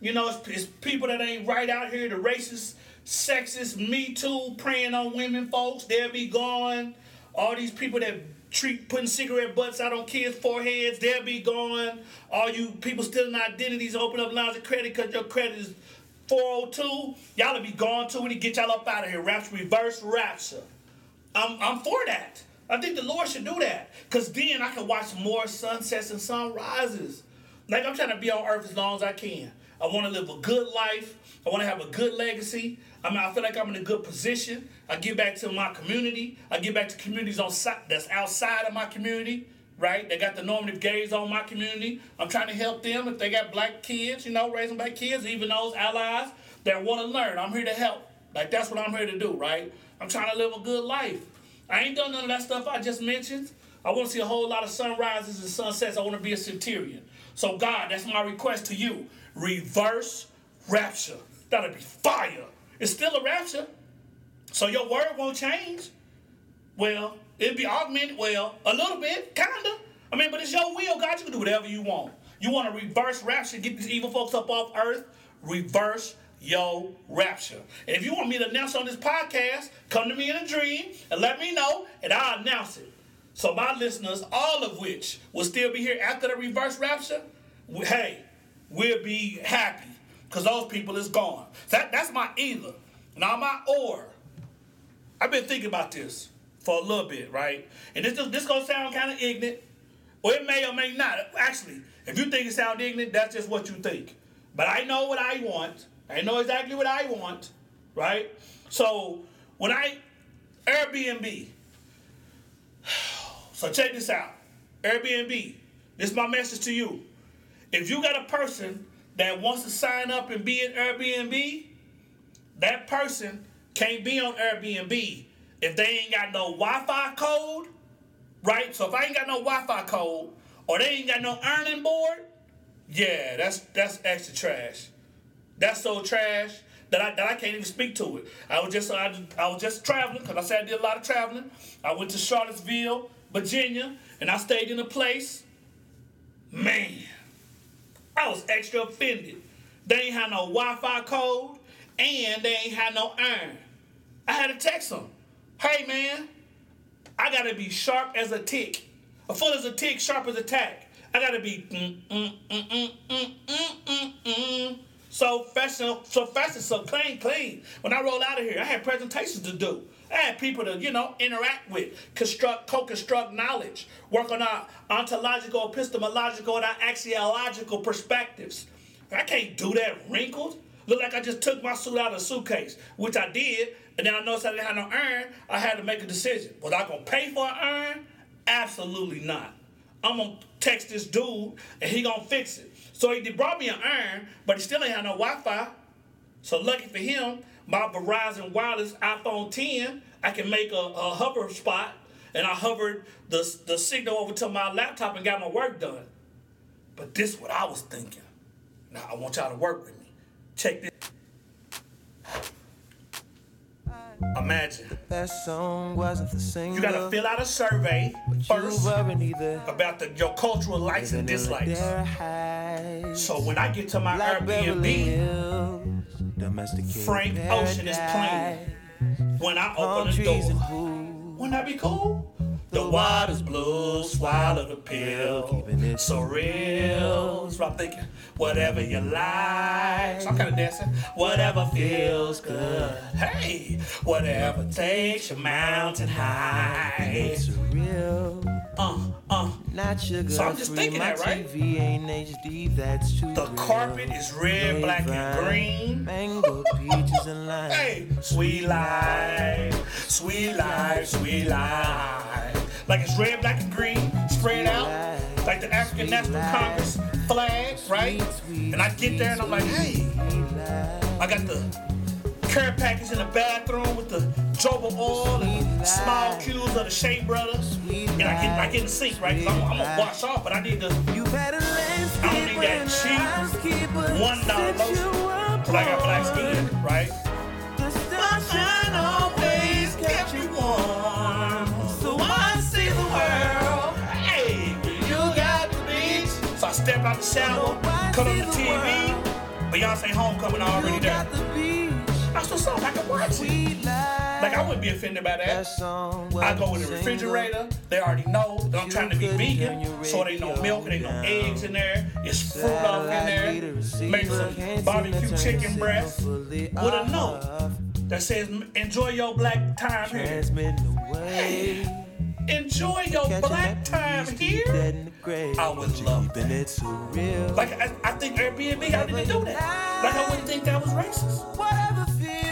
It's people that ain't right out here, the racist, sexist, Me Too, preying on women folks, they'll be gone. All these people that putting cigarette butts out on kids' foreheads, they'll be gone. All you people stealing identities, open up lines of credit because your credit is 402, y'all will be gone too when he get y'all up out of here. Rapture, reverse rapture. I'm for that. I think the Lord should do that because then I can watch more sunsets and sunrises. Like, I'm trying to be on earth as long as I can. I want to live a good life. I want to have a good legacy. I feel like I'm in a good position. I give back to my community. I give back to communities that's outside of my community, right? They got the normative gaze on my community. I'm trying to help them. If they got black kids, you know, raising black kids, even those allies that want to learn, I'm here to help. Like, that's what I'm here to do, right? I'm trying to live a good life. I ain't done none of that stuff I just mentioned. I want to see a whole lot of sunrises and sunsets. I want to be a centurion. So, God, that's my request to you. Reverse rapture. That'll be fire. It's still a rapture. So your word won't change. Well, it'll be augmented. Well, a little bit, kind of. I mean, but it's your will, God. You can do whatever you want. You want to reverse rapture, get these evil folks up off earth, reverse your rapture. And if you want me to announce on this podcast, come to me in a dream and let me know, and I'll announce it. So my listeners, all of which will still be here after the reverse rapture, hey, we'll be happy because those people is gone. That's my either. Now my or. I've been thinking about this for a little bit, right? And this gonna sound kind of ignorant, or it may or may not. Actually, if you think it sounds ignorant, that's just what you think. But I know what I want. I know exactly what I want, right? So when I Airbnb, so check this out, Airbnb. This is my message to you. If you got a person that wants to sign up and be in Airbnb, that person can't be on Airbnb if they ain't got no Wi-Fi code, right? So if I ain't got no Wi-Fi code or they ain't got no ironing board, yeah, that's extra trash. That's so trash that I can't even speak to it. I was just traveling because I said I did a lot of traveling. I went to Charlottesville, Virginia, and I stayed in a place. Man, I was extra offended. They ain't had no Wi-Fi code. And they ain't had no iron. I had to text them. Hey, man, I got to be sharp as a tick. A foot as a tick, sharp as a tack. I got to be so professional, so clean. When I rolled out of here, I had presentations to do. I had people to, you know, interact with, co-construct knowledge, work on our ontological, epistemological, and our axiological perspectives. I can't do that wrinkled. Look like I just took my suit out of a suitcase, which I did, and then I noticed I didn't have no iron. I had to make a decision. Was I going to pay for an iron? Absolutely not. I'm going to text this dude, and he going to fix it. So he brought me an iron, but he still ain't had no Wi-Fi. So lucky for him, my Verizon Wireless iPhone 10, I can make a hover spot, and I hovered the signal over to my laptop and got my work done. But this is what I was thinking. Now, I want y'all to work with me. Check this. Imagine that song wasn't the single. You gotta fill out a survey first about your cultural likes and dislikes. So when I get to my Airbnb, Frank Ocean is playing. When I open the door, wouldn't that be cool? The water's blue, swallow the pill, so real. That's what I'm thinking. Whatever you like. So I'm kind of dancing. Whatever feels good. Hey, whatever takes your mountain high. Surreal. Not sugar. So I'm just thinking that, right? HD, that's too the real. Carpet is red, they black, and green. Mango, peaches, and lime. Hey, sweet life, sweet life, sweet life. Like it's red, black, and green, spread out like the African National Congress flag, right? And I get there and I'm like, hey, I got the care package in the bathroom with the jojoba oil and small cubes of the Shea Brothers. And I get in the sink, right? Because I'm gonna wash off, but I need the. I don't need that cheap $1 lotion. Because I got black skin, right? The sunshine always kept you warm. So I see the world. Hey, you got the beach. So I step out the shower, cut on the TV. But y'all say homecoming already there. I still saw I could watch it. Like, I wouldn't be offended by that. I go in the refrigerator. They already know that I'm trying to be vegan. So they know milk, they know eggs in there. It's fruit off in there. Maybe some barbecue chicken breast. With a note that says, enjoy your black time here. Hey, enjoy your black time here. I would love that. Like, I think Airbnb, how did they do that? Like, I wouldn't think that was racist.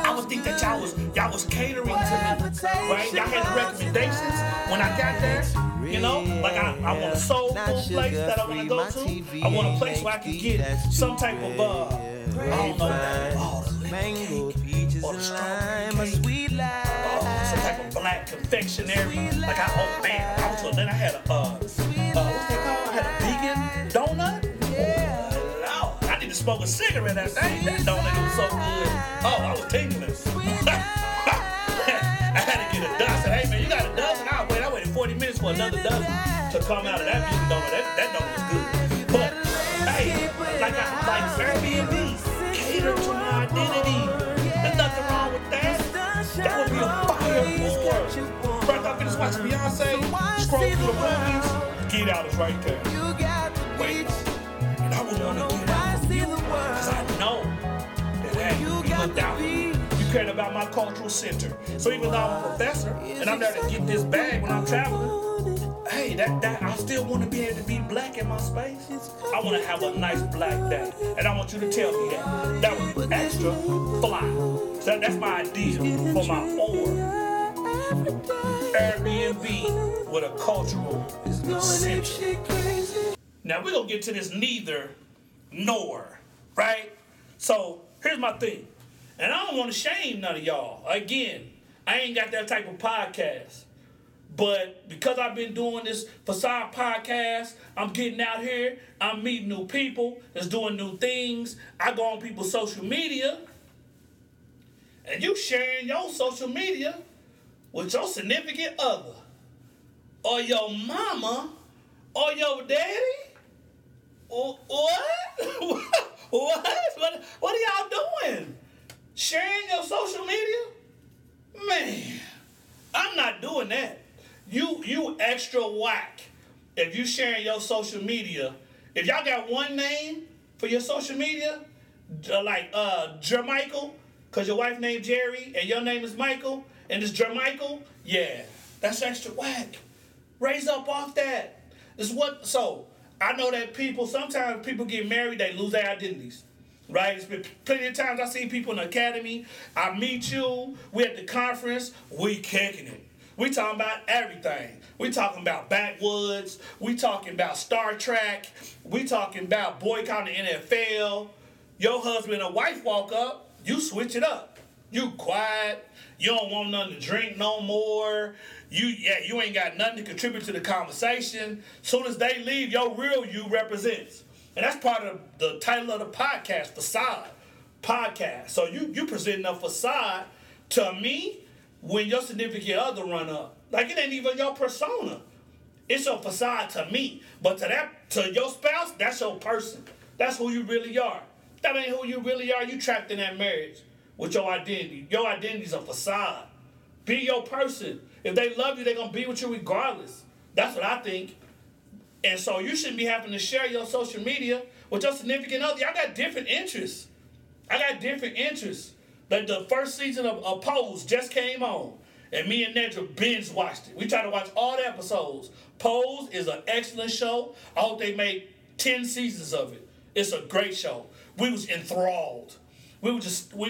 I would think that y'all was catering to me, right? Y'all had recommendations when I got there. You know, like I want a soulful place that I want to go to. I want a place where I can get some type of mango, peaches, and lime, a sweet lime. Some type of black confectionery. Like I was to Atlanta. I had a what's that called? I had a vegan donut. Smoke a cigarette that day. That donut was so good. Oh, I was tingling. I had to get a dozen. Hey man, you got a dozen? I waited 40 minutes for another dozen to come out of that vegan donut. That donut was good. But hey, like Airbnb, cater to my identity. There's nothing wrong with that. That would be a fire for. Right off, just watch Beyonce, scroll through the movies. Get Out is right there. Wait, and I would want to get out. Because I know that you looked out. You cared about my cultural center. So even though I'm a professor and I'm there to get this bag when I'm traveling, hey, that I still want to be able to be black in my space. I want to have a nice black day. And I want you to tell me that. That was extra fly. So that's my idea for my Airbnb with a cultural center. Now we're going to get to this neither nor, right? So here's my thing, and I don't want to shame none of y'all. Again, I ain't got that type of podcast, but because I've been doing this facade podcast, I'm getting out here, I'm meeting new people that's doing new things. I go on people's social media, and you sharing your social media with your significant other or your mama or your daddy. What are y'all doing? Sharing your social media? Man, I'm not doing that. You extra whack if you sharing your social media. If y'all got one name for your social media, like Jermichael, because your wife named Jerry and your name is Michael, and it's Jermichael, yeah, that's extra whack. Raise up off that. It's what, so... I know that sometimes people get married, they lose their identities, right? It's been plenty of times I see people in the academy. I meet you. We at the conference. We kicking it. We talking about everything. We talking about backwoods. We talking about Star Trek. We talking about boycotting the NFL. Your husband and wife walk up. You switch it up. You quiet. You don't want nothing to drink no more. You ain't got nothing to contribute to the conversation. Soon as they leave, your real you represents. And that's part of the title of the podcast, Facade Podcast. So you presenting a facade to me when your significant other run up. Like it ain't even your persona. It's your facade to me. But to your spouse, that's your person. That's who you really are. That ain't who you really are. You trapped in that marriage with your identity. Your identity's a facade. Be your person. If they love you, they're going to be with you regardless. That's what I think. And so you shouldn't be having to share your social media with your significant other. Y'all got different interests. Like the first season of Pose just came on. And me and Nedra binge watched it. We tried to watch all the episodes. Pose is an excellent show. I hope they made 10 seasons of it. It's a great show. We was enthralled. We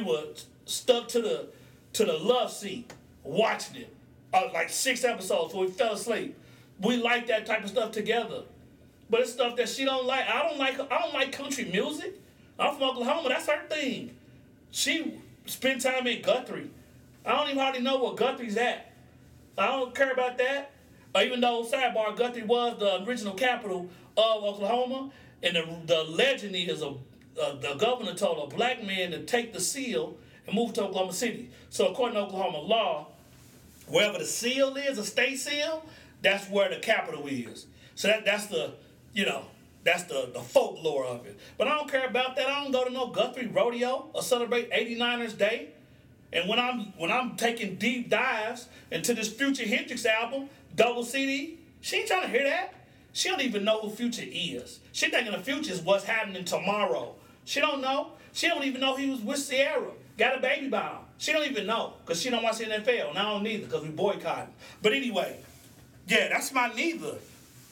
were stuck to the love seat watching it. Like 6 episodes where we fell asleep. We like that type of stuff together. But it's stuff that she don't like. I don't like country music. I'm from Oklahoma. That's her thing. She spent time in Guthrie. I don't even hardly know where Guthrie's at. I don't care about that. Even though, sidebar, Guthrie was the original capital of Oklahoma. And the legend is the governor told a black man to take the seal and move to Oklahoma City. So according to Oklahoma law, wherever the seal is, a state seal, that's where the capital is. So that's the folklore of it. But I don't care about that. I don't go to no Guthrie rodeo or celebrate 89ers Day. And when I'm taking deep dives into this Future Hendrix album, double CD, she ain't trying to hear that. She don't even know who Future is. She thinking the future is what's happening tomorrow. She don't know. She don't even know he was with Sierra. Got a baby by him. She don't even know because she don't watch the NFL. And I don't either because we boycotting. But anyway, yeah, that's my neither.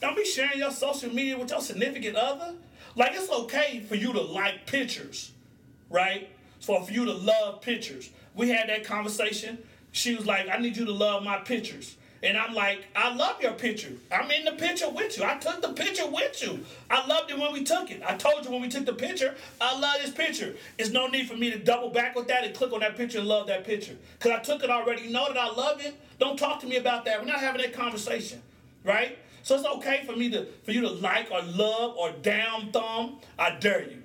Don't be sharing your social media with your significant other. Like, it's okay for you to like pictures, right? So for you to love pictures. We had that conversation. She was like, I need you to love my pictures. And I'm like, I love your picture. I'm in the picture with you. I took the picture with you. I loved it when we took it. I told you when we took the picture, I love this picture. There's no need for me to double back with that and click on that picture and love that picture. Because I took it already. You know that I love it. Don't talk to me about that. We're not having that conversation, right? So it's okay for me to, for you to like or love or down thumb. I dare you.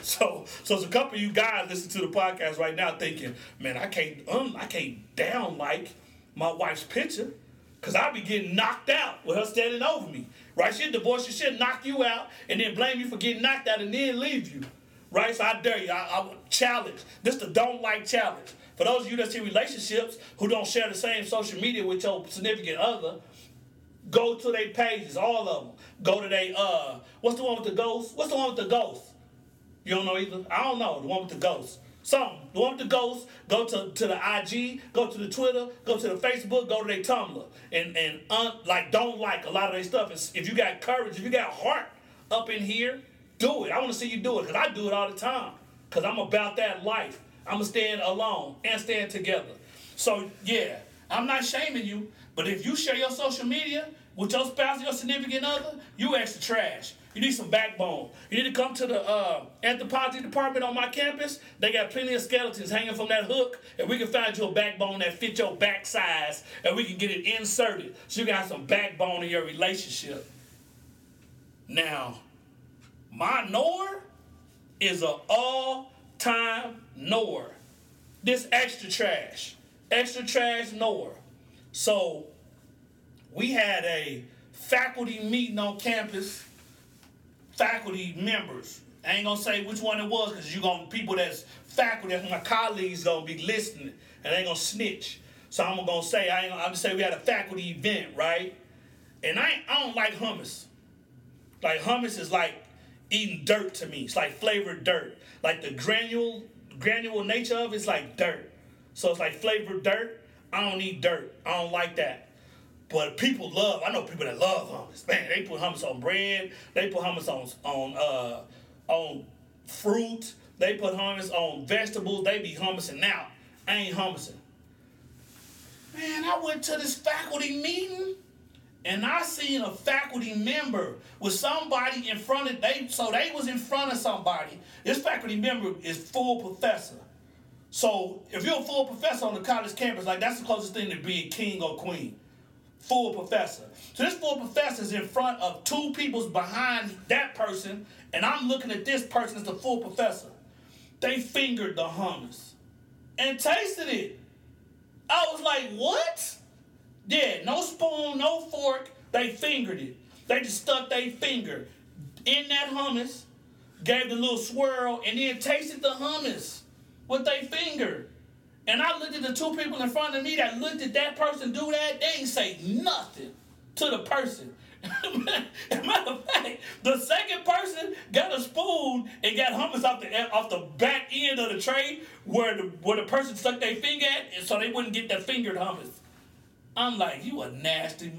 So there's a couple of you guys listening to the podcast right now thinking, man, I can't down like my wife's picture, because I be getting knocked out with her standing over me, right? She'll divorce you, she'll knock you out, and then blame you for getting knocked out and then leave you, right? So I dare you. I challenge. This the don't like challenge. For those of you that's in relationships who don't share the same social media with your significant other, go to their pages, all of them. Go to their, what's the one with the ghost? What's the one with the ghost? You don't know either? I don't know. The one with the ghost. Something. The one with the ghost, go to the IG, go to the Twitter, go to the Facebook, go to their Tumblr. And don't like a lot of their stuff. It's, if you got courage, if you got heart up in here, do it. I want to see you do it, because I do it all the time. Because I'm about that life. I'm going to stand alone and stand together. So, yeah, I'm not shaming you, but if you share your social media with your spouse or your significant other, you extra trash. You need some backbone. You need to come to the anthropology department on my campus. They got plenty of skeletons hanging from that hook, and we can find you a backbone that fits your back size, and we can get it inserted so you got some backbone in your relationship. Now, my knower is an all-time knower. This extra trash knower. So we had a faculty meeting on campus. Faculty members. I ain't gonna say which one it was, because you gonna people that's faculty, my colleagues gonna be listening, and they ain't gonna snitch. So I'm gonna say I'm just say we had a faculty event, right? And I don't like hummus. Like hummus is like eating dirt to me. It's like flavored dirt. Like the granular nature of it's like dirt. So it's like flavored dirt. I don't eat dirt. I don't like that. But people love, I know people that love hummus. Man, they put hummus on bread. They put hummus on fruit. They put hummus on vegetables. They be hummusing out. I ain't hummusing. Man, I went to this faculty meeting, and I seen a faculty member with somebody in front of, they was in front of somebody. This faculty member is full professor. So if you're a full professor on the college campus, like that's the closest thing to being king or queen. Full professor. So this full professor is in front of two people's behind that person, and I'm looking at this person as the full professor. They fingered the hummus and tasted it. I was like, what? Yeah, no spoon, no fork. They fingered it. They just stuck their finger in that hummus, gave it a little swirl, and then tasted the hummus with their finger. And I looked at the two people in front of me that looked at that person do that. They ain't say nothing to the person. Matter of fact, the second person got a spoon and got hummus off the back end of the tray where the person stuck their finger at, and so they wouldn't get that fingered hummus. I'm like, you a nasty.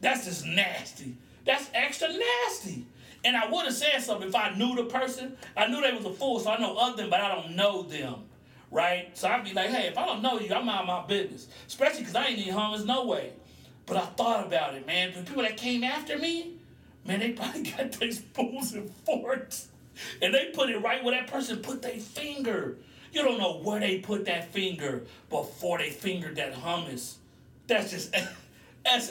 That's just nasty. That's extra nasty. And I would have said something if I knew the person. I knew they was a fool, so I know of them, but I don't know them. Right? So I'd be like, hey, if I don't know you, I mind my business. Especially because I ain't eating hummus, no way. But I thought about it, man. The people that came after me, man, they probably got their spoons and forks. And they put it right where that person put their finger. You don't know where they put that finger before they fingered that hummus. That's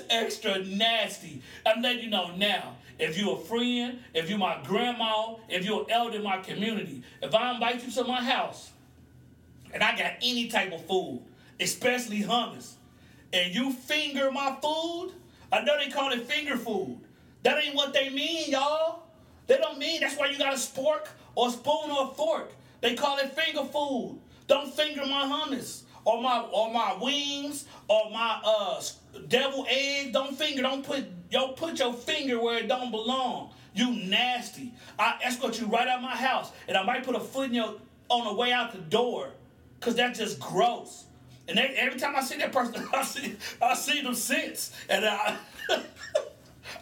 extra nasty. I'm letting you know now. If you're a friend, if you're my grandma, if you're an elder in my community, if I invite you to my house, and I got any type of food, especially hummus, and you finger my food, I know they call it finger food. That ain't what they mean, y'all. They don't mean, that's why you got a spork or a spoon or a fork. They call it finger food. Don't finger my hummus or my wings or my deviled egg. Don't put your finger where it don't belong. You nasty. I escort you right out of my house, and I might put a foot in your on the way out the door. Because that's just gross. And every time I see that person, I see them since. And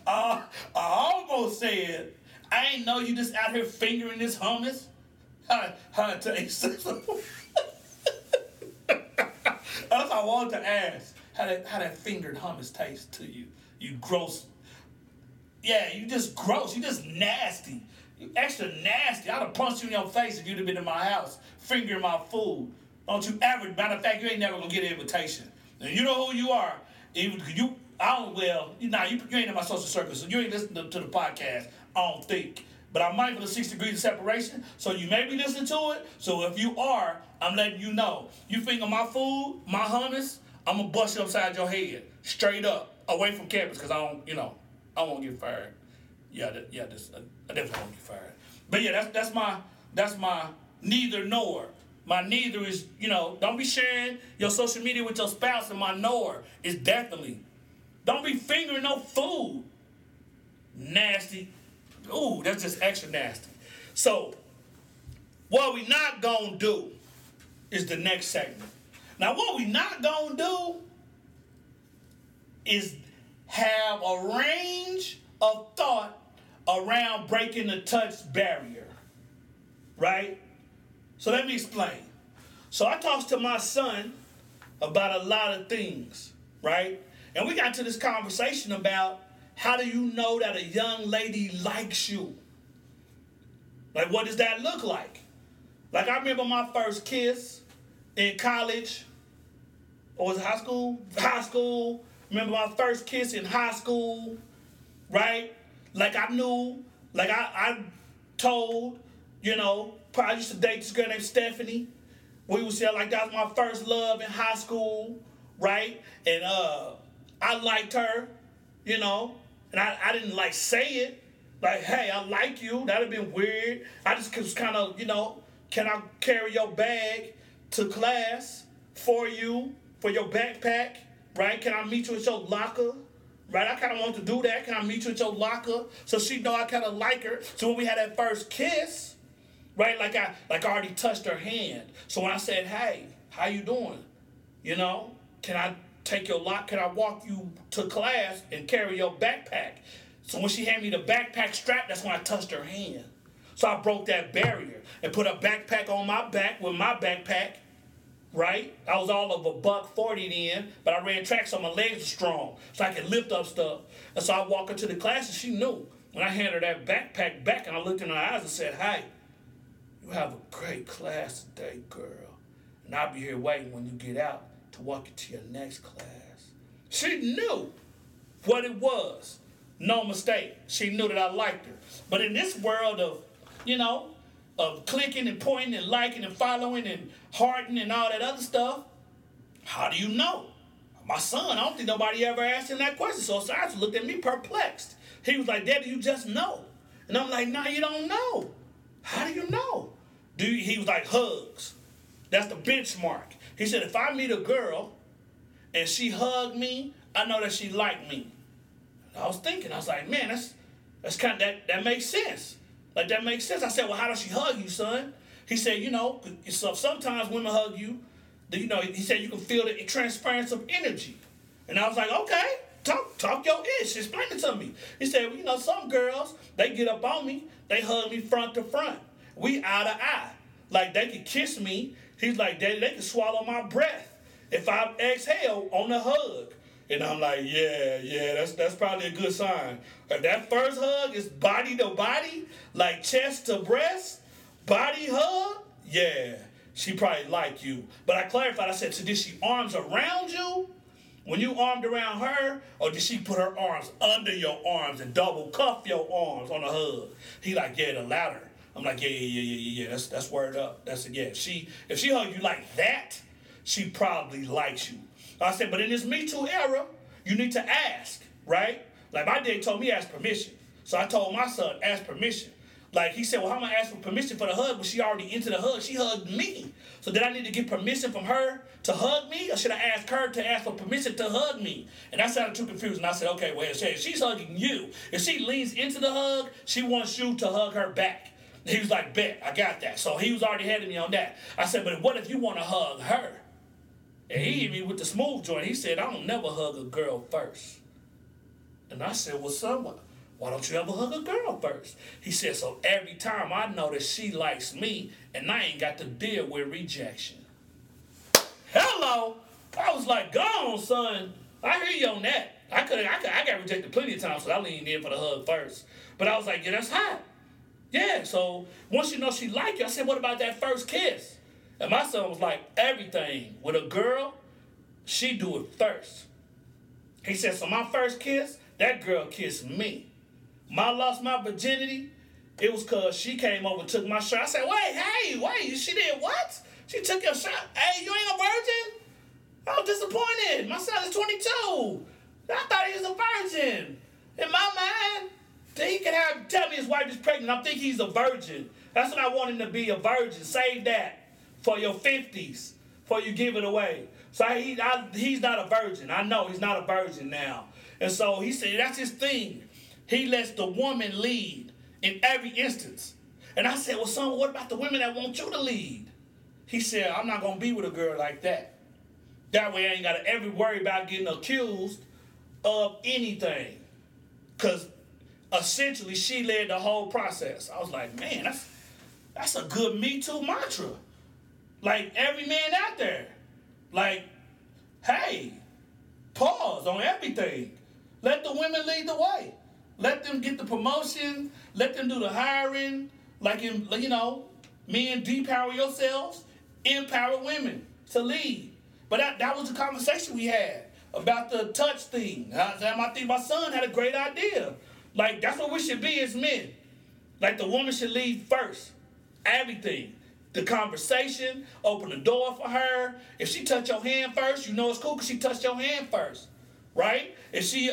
I almost said, I ain't know you just out here fingering this hummus. How it tastes. That's what I wanted to ask. how that fingered hummus tastes to you. You gross. Yeah, you just gross. You just nasty. You extra nasty. I'd have punched you in your face if you'd have been in my house, fingering my food. Don't you ever, matter of fact, you ain't never gonna get an invitation. And you know who you are. You ain't in my social circle, so you ain't listening to the podcast, I don't think. But I'm mindful of 6 degrees of separation, so you may be listening to it. So if you are, I'm letting you know. You finger my food, my hummus, I'm gonna bust you upside your head, straight up, away from campus, because I won't get fired. I definitely won't get fired. But yeah, that's my neither nor. My neither is, don't be sharing your social media with your spouse, and my nor is definitely. Don't be fingering no food. Nasty. Ooh, that's just extra nasty. So, what we not gonna do is the next segment. Now, what we not gonna do is have a range of thought around breaking the touch barrier, right? So let me explain. So I talked to my son about a lot of things, right? And we got to this conversation about how do you know that a young lady likes you? Like, what does that look like? Like, I remember my first kiss in college, or was it high school? High school. Remember my first kiss in high school, right? Like, I knew, like, I told, I used to date this girl named Stephanie. We would say, like, that was my first love in high school, right? And I liked her, and I didn't, like, say it. Like, hey, I like you. That would have been weird. I just was kind of, can I carry your bag to class for you, for your backpack, right? Can I meet you at your locker? Right, I kind of want to do that. Can I meet you at your locker? So she know I kind of like her. So when we had that first kiss, right, like I already touched her hand. So when I said, hey, how you doing? Can I take your lock? Can I walk you to class and carry your backpack? So when she handed me the backpack strap, that's when I touched her hand. So I broke that barrier and put a backpack on my back with my backpack. Right? I was all of $140 then, but I ran track so my legs were strong, so I could lift up stuff. And so I walked her to the class, and she knew. When I handed her that backpack back, and I looked in her eyes and said, hey, you have a great class today, girl. And I'll be here waiting when you get out to walk you to your next class. She knew what it was. No mistake. She knew that I liked her. But in this world of, of clicking and pointing and liking and following and hearting and all that other stuff, how do you know? My son, I don't think nobody ever asked him that question. So Cyrus looked at me perplexed. He was like, Daddy, you just know. And I'm like, no, you don't know. How do you know? He was like, hugs. That's the benchmark. He said, if I meet a girl and she hugged me, I know that she liked me. And I was like, man, that's kind of, that makes sense. Like, that makes sense. I said, well, how does she hug you, son? He said, sometimes women hug you. He said you can feel the transference of energy. And I was like, okay, talk your ish. Explain it to me. He said, well, some girls, they get up on me. They hug me front to front. We eye to eye. Like, they can kiss me. He's like, they can swallow my breath if I exhale on the hug. And I'm like, yeah, that's probably a good sign. If that first hug is body to body, like chest to breast, body hug, yeah, she probably like you. But I clarified, I said, so did she arms around you when you armed around her, or did she put her arms under your arms and double cuff your arms on a hug? He like, yeah, the latter. I'm like, yeah, that's word up. That's it, yeah. If she hugged you like that, she probably likes you. I said, but in this Me Too era, you need to ask, right? Like, my dad told me ask permission. So I told my son, ask permission. Like, he said, well, how am I asking for permission for the hug when she already into the hug? She hugged me. So did I need to get permission from her to hug me, or should I ask her to ask for permission to hug me? And that sounded too confusing. I said, okay, well, if she's hugging you, if she leans into the hug, she wants you to hug her back. And he was like, bet, I got that. So he was already ahead of me on that. I said, but what if you want to hug her? And he hit me with the smooth joint. He said, I don't never hug a girl first. And I said, well, son, why don't you ever hug a girl first? He said, so every time I know that she likes me, and I ain't got to deal with rejection. Hello. I was like, go on, son. I hear you on that. I got rejected plenty of times, so I leaned in for the hug first. But I was like, yeah, that's hot. Yeah, so once you know she like you, I said, what about that first kiss? And my son was like, everything with a girl, she do it first. He said, so my first kiss, that girl kissed me. When I lost my virginity, it was because she came over and took my shirt. I said, wait, she did what? She took your shirt? Hey, you ain't a virgin? I was disappointed. My son is 22. I thought he was a virgin. In my mind, he could tell me his wife is pregnant. I think he's a virgin. That's what I want him to be, a virgin. Save that for your 50s before you give it away. So he's not a virgin. I know he's not a virgin now. And so he said that's his thing. He lets the woman lead in every instance. And I said, well, son, what about the women that want you to lead? He said, I'm not going to be with a girl like that. That way I ain't got to ever worry about getting accused of anything. Because essentially she led the whole process. I was like, man, that's a good Me Too mantra. Like every man out there. Like, hey, pause on everything. Let the women lead the way. Let them get the promotion. Let them do the hiring. Like, men depower yourselves, empower women to lead. But that was the conversation we had about the touch thing. I think my son had a great idea. Like, that's what we should be as men. Like, the woman should lead first. Everything. The conversation, open the door for her. If she touch your hand first, you know it's cool because she touched your hand first, right? If she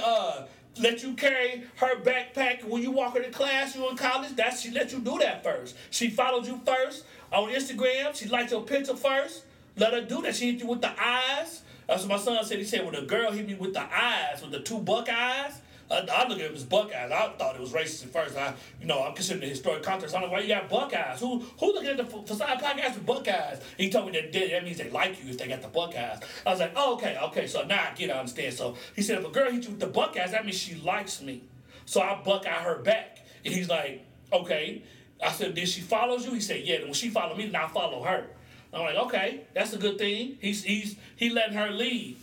let you carry her backpack when you walk her to class, you in college, she let you do that first. She followed you first on Instagram. She liked your picture first. Let her do that. She hit you with the eyes. That's what my son said. He said, well, the girl hit me with the eyes, with the two buck eyes. I look at him as Buckeyes. I thought it was racist at first. I'm considering the historic context. I don't know why you got Buckeyes. Who looking at the facade podcast with Buckeyes? He told me that means they like you if they got the Buckeyes. I was like, oh, okay. So now I get it, I understand. So he said, if a girl hit you with the Buckeyes, that means she likes me. So I Buckeye her back. And he's like, okay. I said, then she follows you? He said, yeah. When she follow me, then I follow her. I'm like, okay, that's a good thing. He letting her lead.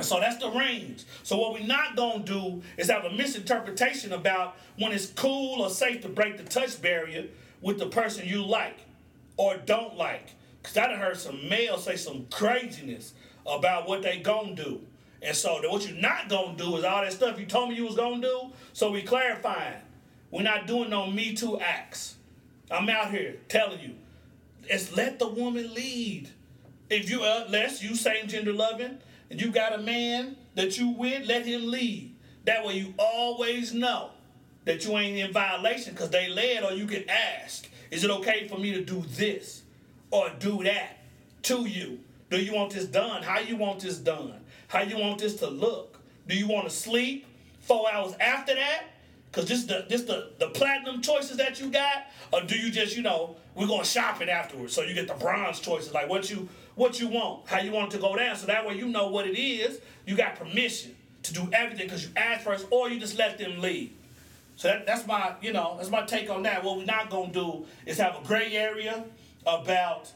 So that's the range. So what we're not going to do is have a misinterpretation about when it's cool or safe to break the touch barrier with the person you like or don't like. Because I done heard some males say some craziness about what they going to do. And so what you're not going to do is all that stuff you told me you was going to do. So we clarifying. We're not doing no Me Too acts. I'm out here telling you. It's let the woman lead. If you, unless you same gender loving, and you got a man that you with, let him lead. That way you always know that you ain't in violation because they led, or you can ask, is it okay for me to do this or do that to you? Do you want this done? How you want this done? How you want this to look? Do you want to sleep 4 hours after that? Because this the platinum choices that you got? Or do you just, we're going shopping afterwards so you get the bronze choices, like what you want, how you want it to go down. So that way you know what it is. You got permission to do everything because you asked first or you just let them lead. So that's my take on that. What we're not going to do is have a gray area about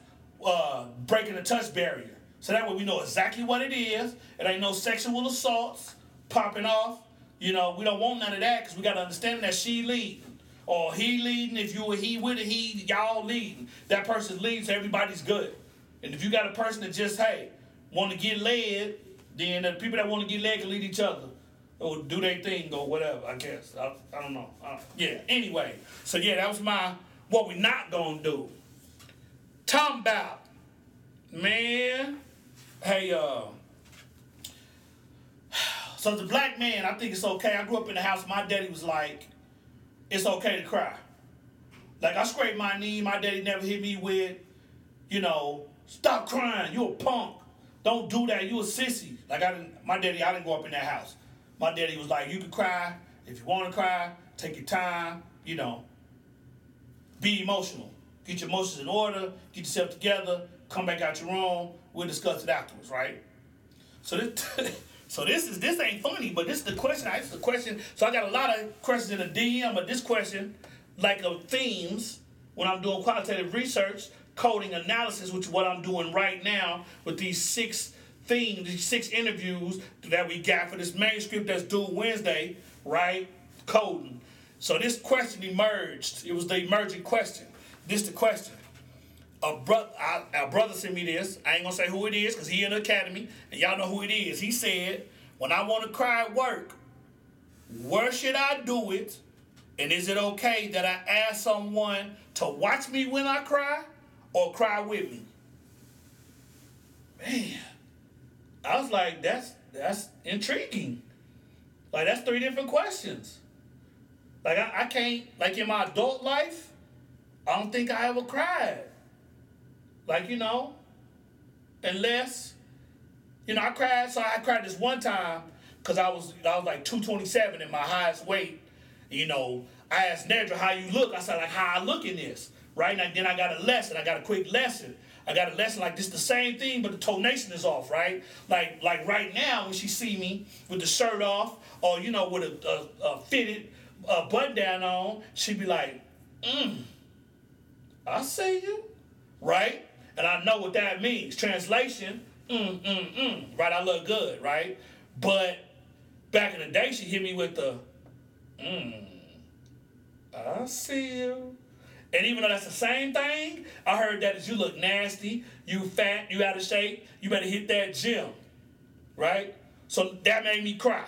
breaking the touch barrier. So that way we know exactly what it is. It ain't no sexual assaults popping off. We don't want none of that because we got to understand that she leading or he leading. If you were he with it, y'all leading. That person leads, everybody's good. And if you got a person that just, want to get led, then the people that want to get led can lead each other or do their thing or whatever, I guess. I don't know. Anyway. So, that was what we not going to do. Talking about, man, so as a black man, I think it's okay. I grew up in a house, my daddy was like, it's okay to cry. Like, I scraped my knee, my daddy never hit me with, stop crying, you a punk. Don't do that, you a sissy. Like, I didn't go up in that house. My daddy was like, you can cry if you want to cry, take your time, be emotional. Get your emotions in order, get yourself together, come back out your room, we'll discuss it afterwards, right? So this... So this ain't funny, but this is the question. This is the question. So I got a lot of questions in the DM of this question, like of themes when I'm doing qualitative research, coding analysis, which is what I'm doing right now with these 6 theme, these 6 interviews that we got for this manuscript that's due Wednesday, right? Coding. So this question emerged. It was the emergent question. This the question. Our brother sent me this. I ain't gonna say who it is because he in the academy and y'all know who it is. He said, when I want to cry at work, where should I do it? And is it okay that I ask someone to watch me when I cry or cry with me? Man, I was like, that's intriguing. Like, that's 3 different questions. Like, I can't, like, in my adult life, I don't think I ever cried. Like, you know, unless, you know, I cried this one time because I was like 227 in my highest weight. You know, I asked Nedra, how you look? I said, like, how I look in this, right? And then I got a lesson. I got a quick lesson. Like, this the same thing, but the tonation is off, right? Like right now, when she see me with the shirt off or, you know, with a fitted button down on, she be like, I see you, right? And I know what that means. Translation, right? I look good, right? But back in the day, she hit me with the, I see you. And even though that's the same thing, I heard that as you look nasty, you fat, you out of shape, you better hit that gym, right? So that made me cry.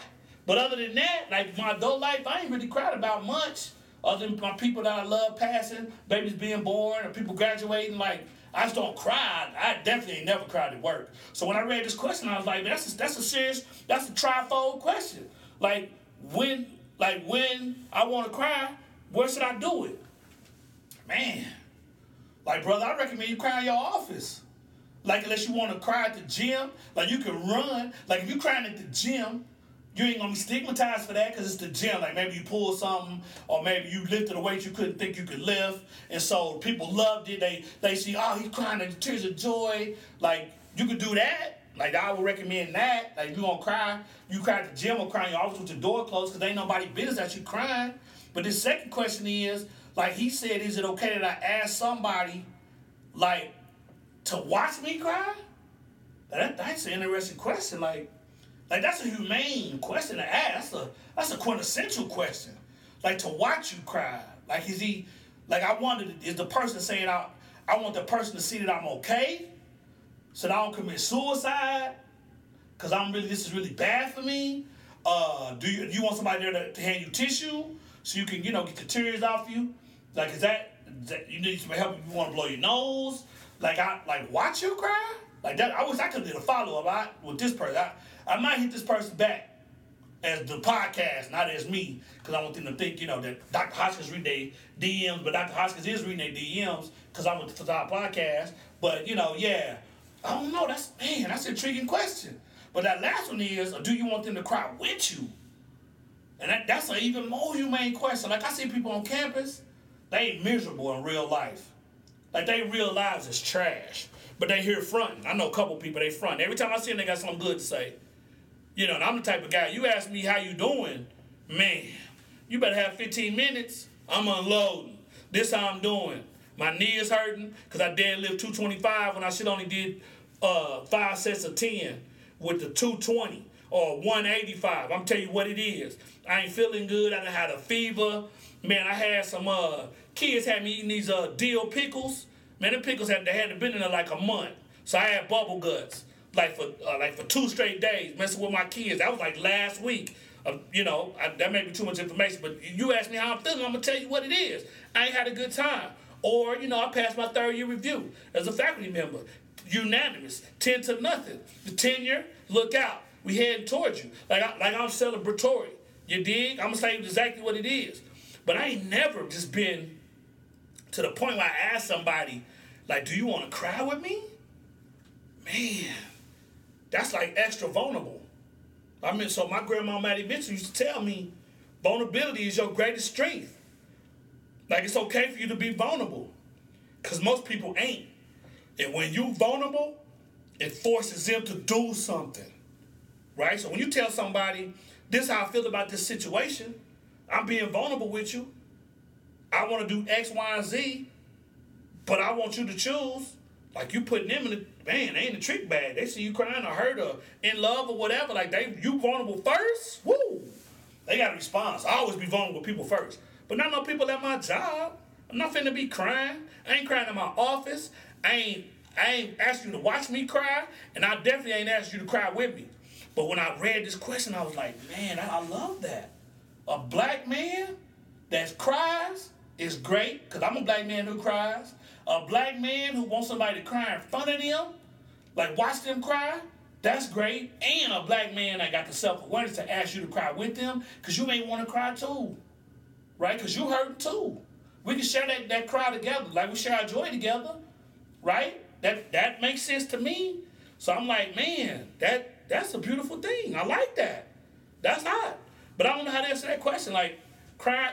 But other than that, like my adult life, I ain't really cried about much other than my people that I love passing, babies being born, or people graduating. Like, I just don't cry. I definitely ain't never cried at work. So when I read this question, I was like, that's a trifold question. Like, when I want to cry, where should I do it? Man, like, brother, I recommend you cry in your office. Like, unless you want to cry at the gym, like, you can run. Like, if you're crying at the gym, you ain't going to be stigmatized for that because it's the gym. Like, maybe you pulled something or maybe you lifted a weight you couldn't think you could lift. And so people loved it. They see, oh, he's crying in tears of joy. Like, you could do that. Like, I would recommend that. Like, if you're going to cry, you cry at the gym or cry in your office with your door closed because ain't nobody business that you crying. But the second question is, like he said, is it okay that I ask somebody, like, to watch me cry? That's an interesting question. Like that's a humane question to ask. That's a quintessential question. Like, to watch you cry. Like, is he, like, I wonder, is the person saying, I want the person to see that I'm okay, so that I don't commit suicide, because this is really bad for me. Do you want somebody there to hand you tissue so you can, you know, get the tears off you? Like, is that you need some help if you want to blow your nose? Like, watch you cry? Like, that, I wish I could have did a follow-up with this person. I might hit this person back as the podcast, not as me, because I want them to think, you know, that Dr. Hoskins reading their DMs, but Dr. Hoskins is reading their DMs because I'm with the podcast. But, you know, yeah. I don't know. That's an intriguing question. But that last one is, do you want them to cry with you? And that's an even more humane question. Like, I see people on campus, they ain't miserable in real life. Like, they real lives is trash. But they here fronting. I know a couple people, they front. Every time I see them, they got something good to say. You know, and I'm the type of guy, you ask me how you doing, man, you better have 15 minutes. I'm unloading. This how I'm doing. My knee is hurting because I deadlift 225 when I should only did 5 sets of 10 with the 220 or 185. I'm telling you what it is. I ain't feeling good. I done had a fever. Man, I had some kids had me eating these dill pickles. Man, the pickles hadn't been in there like a month. So I had bubble guts like for 2 straight days messing with my kids. That was like last week. You know, that may be too much information, but you ask me how I'm feeling, I'm going to tell you what it is. I ain't had a good time. Or, you know, I passed my 3rd year review as a faculty member. Unanimous. 10-0. The tenure, look out. We heading towards you. Like I'm celebratory. You dig? I'm going to say exactly what it is. But I ain't never just been to the point where I ask somebody, like, do you want to cry with me? Man, that's like extra vulnerable. I mean, so my grandma Maddie Mitchell used to tell me, vulnerability is your greatest strength. Like, it's okay for you to be vulnerable, because most people ain't. And when you vulnerable, it forces them to do something, right? So when you tell somebody, this is how I feel about this situation, I'm being vulnerable with you, I want to do X, Y, and Z, but I want you to choose. Like, you putting them in the band, they in the trick bag. They see you crying or hurt or in love or whatever. Like, you vulnerable first? Woo! They got a response. I always be vulnerable with people first. But not no people at my job. I'm not finna be crying. I ain't crying in my office. I ain't asking you to watch me cry, and I definitely ain't asking you to cry with me. But when I read this question, I was like, man, I love that. A black man that cries is great, because I'm a black man who cries. A black man who wants somebody to cry in front of them, like watch them cry, that's great. And a black man that got the self-awareness to ask you to cry with them, because you ain't want to cry too, right? Because you hurting too. We can share that cry together, like we share our joy together, right? That makes sense to me. So I'm like, man, that's a beautiful thing. I like that. That's hot. But I don't know how to answer that question. Like, cry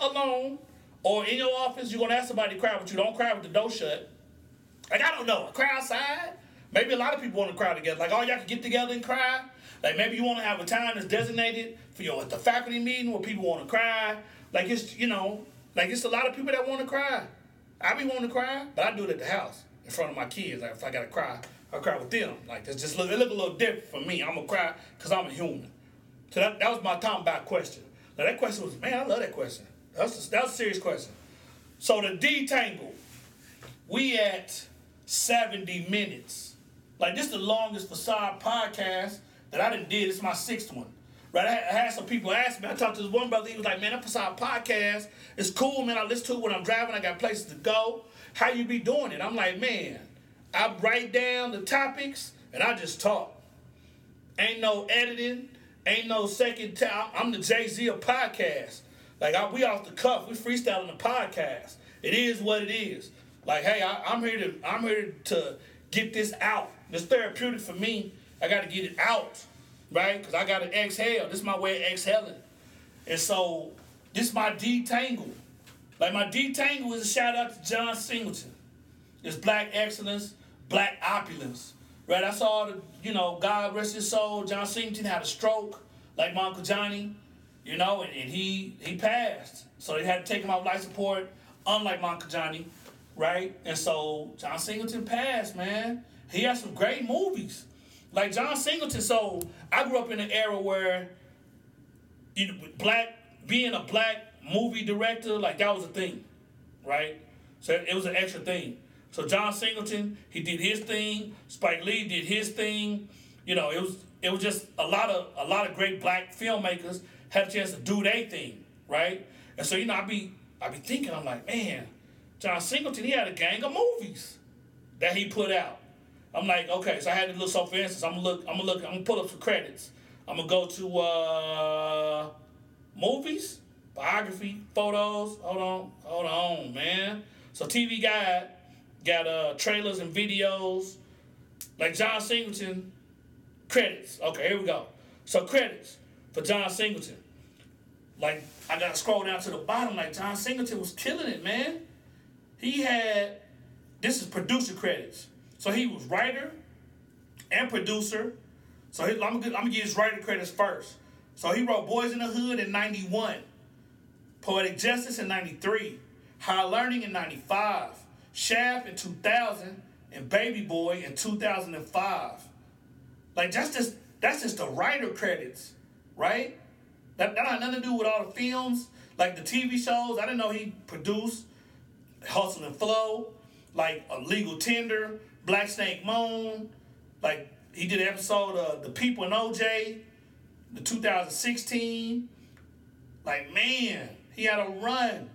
alone, or in your office, you're going to ask somebody to cry with you. Don't cry with the door shut. Like, I don't know. Cry outside. Maybe a lot of people want to cry together. Like, all y'all can get together and cry. Like, maybe you want to have a time that's designated for your at the faculty meeting where people want to cry. Like, it's, you know, like, it's a lot of people that want to cry. I be wanting to cry, but I do it at the house in front of my kids. Like, if I got to cry, I cry with them. Like, that's just it look a little different for me. I'm going to cry because I'm a human. So that was my time about question. Now, that question was, man, I love that question. That's a serious question. So the detangle, we at 70 minutes. Like, this is the longest facade podcast that I done did. It's my sixth one. Right? I had some people ask me. I talked to this one brother. He was like, man, that facade podcast is cool, man. I listen to it when I'm driving. I got places to go. How you be doing it? I'm like, man, I write down the topics, and I just talk. Ain't no editing. Ain't no second time. I'm the Jay-Z of podcasts. Like, we off the cuff. We freestyling the podcast. It is what it is. Like, hey, I'm here to get this out. It's therapeutic for me. I got to get it out, right? Because I got to exhale. This is my way of exhaling. And so this is my detangle. Like, my detangle is a shout-out to John Singleton. It's black excellence, black opulence, right? I saw, God rest his soul, John Singleton had a stroke, like my Uncle Johnny. You know, and he passed. So they had to take him off life support, unlike Monka Johnny, right? And so John Singleton passed, man. He had some great movies. Like John Singleton, so I grew up in an era where being a black movie director, like that was a thing, right? So it was an extra thing. So John Singleton, he did his thing. Spike Lee did his thing. You know, it was just a lot of great black filmmakers had a chance to do their thing, right? And so, I be thinking, I'm like, man, John Singleton, he had a gang of movies that he put out. I'm like, okay, so I had to look. So for instance, I'm gonna pull up some credits. I'm gonna go to movies, biography, photos. Hold on, man. So TV Guide got trailers and videos, like John Singleton credits. Okay, here we go. So credits. For John Singleton. Like, I gotta scroll down to the bottom. Like, John Singleton was killing it, man. He had, this is producer credits. So he was writer and producer. So I'm gonna get his writer credits first. So he wrote Boys in the Hood in 91. Poetic Justice in 93. Higher Learning in 95. Shaft in 2000. And Baby Boy in 2005. Like, that's just the writer credits. Right? That had nothing to do with all the films, like the TV shows. I didn't know he produced Hustle and Flow, like Legal Tender, Black Snake Moan. Like, he did an episode of The People and OJ, the 2016. Like, man, he had a run.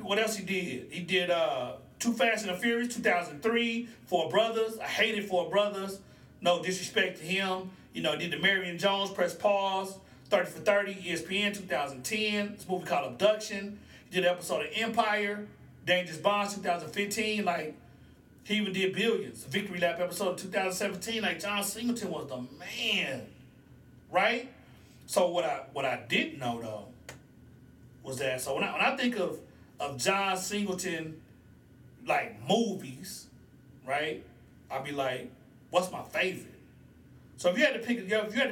What else he did? He did Too Fast and the Furious, 2003, Four Brothers. I hated Four Brothers. No disrespect to him. Did the Marion Jones, Press Pause, 30 for 30, ESPN 2010, this movie called Abduction. He did an episode of Empire, Dangerous Bonds 2015, like he even did Billions, the Victory Lap episode of 2017, like John Singleton was the man, right? So what I didn't know though was that, so when I think of John Singleton, like movies, right? I'd be like, what's my favorite? So if you had to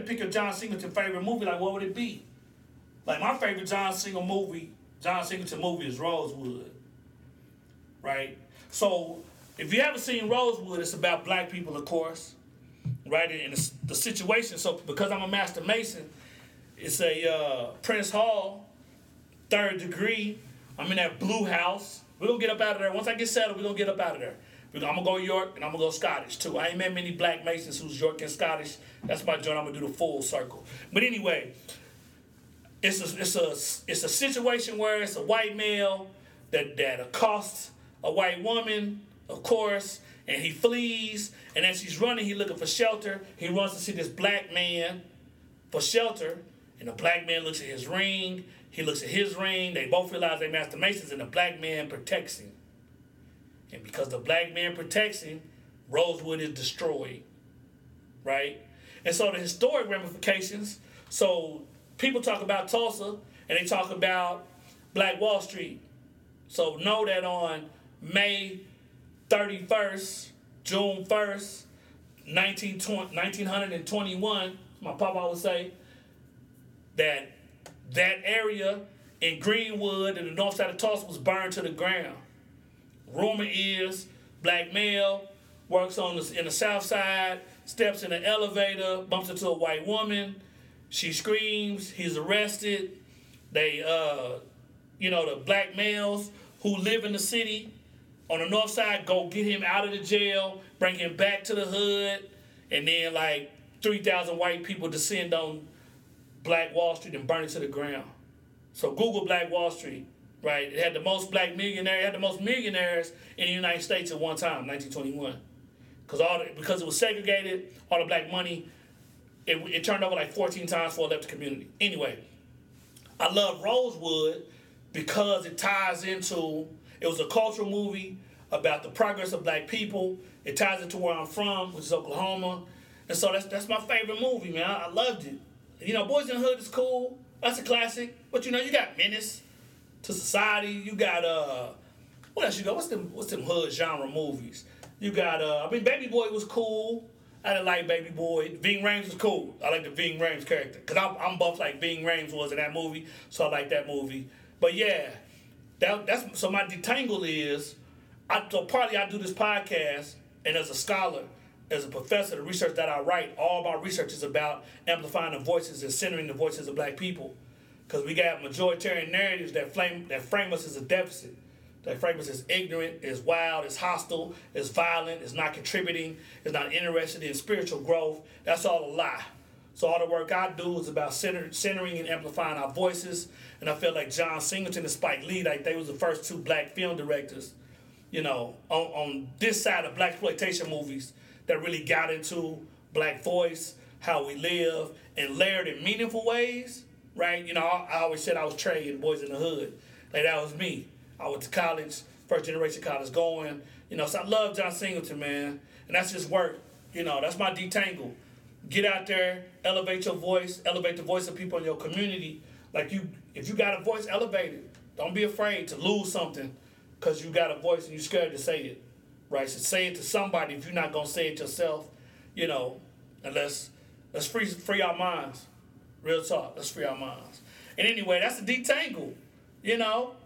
pick a John Singleton favorite movie, like what would it be? Like my favorite John Singleton movie is Rosewood, right? So If you haven't seen Rosewood, it's about black people, of course, right? And the situation. So because I'm a master mason, it's a Prince Hall, third degree. I'm in that blue house. We're going to get up out of there. Once I get settled, we're going to get up out of there. I'm going to go York, and I'm going to go Scottish, too. I ain't met many black masons who's York and Scottish. That's my joint. I'm going to do the full circle. But anyway, it's a situation where it's a white male that accosts a white woman, of course, and he flees. And as he's running, he's looking for shelter. He runs to see this black man for shelter, and the black man looks at his ring. He looks at his ring. They both realize they're master masons, and the black man protects him. And because the black man protects him, Rosewood is destroyed, right? And so the historic ramifications, so people talk about Tulsa, and they talk about Black Wall Street. So know that on May 31st, June 1st, 1921, my papa would say, that area in Greenwood and the north side of Tulsa was burned to the ground. Rumor is, black male works in the south side, steps in an elevator, bumps into a white woman. She screams. He's arrested. They, the black males who live in the city on the north side go get him out of the jail, bring him back to the hood, and then 3,000 white people descend on Black Wall Street and burn it to the ground. So Google Black Wall Street. Right, it had the most black millionaire. It had the most millionaires in the United States at one time, 1921, because it was segregated. All the black money, it turned over 14 times before it left the community. Anyway, I love Rosewood because it ties into. It was a cultural movie about the progress of black people. It ties into where I'm from, which is Oklahoma, and so that's my favorite movie, man. I loved it. Boys in the Hood is cool. That's a classic. But you got Menace to Society, you got, what else you got? What's them hood genre movies? You got, Baby Boy was cool. I didn't like Baby Boy. Ving Rhames was cool. I like the Ving Rhames character. Because I'm buff like Ving Rhames was in that movie, so I like that movie. But yeah, that's so my detangle is, I do this podcast, and as a scholar, as a professor, the research that I write, all my research is about amplifying the voices and centering the voices of black people. Because we got majoritarian narratives that frame us as a deficit, that frame us as ignorant, as wild, as hostile, as violent, as not contributing, as not interested in spiritual growth. That's all a lie. So all the work I do is about centering and amplifying our voices. And I feel like John Singleton and Spike Lee, they was the first two black film directors, on this side of blaxploitation movies that really got into black voice, how we live, and layered in meaningful ways. Right, I always said I was Trey and Boys in the Hood. That was me. I went to college, first generation college going. So I love John Singleton, man. And that's his work. That's my detangle. Get out there, elevate your voice, elevate the voice of people in your community. If you got a voice, elevate it. Don't be afraid to lose something because you got a voice and you're scared to say it. Right, so say it to somebody if you're not going to say it yourself. And let's free our minds. Real talk. Let's free our minds. And anyway, that's the detangle.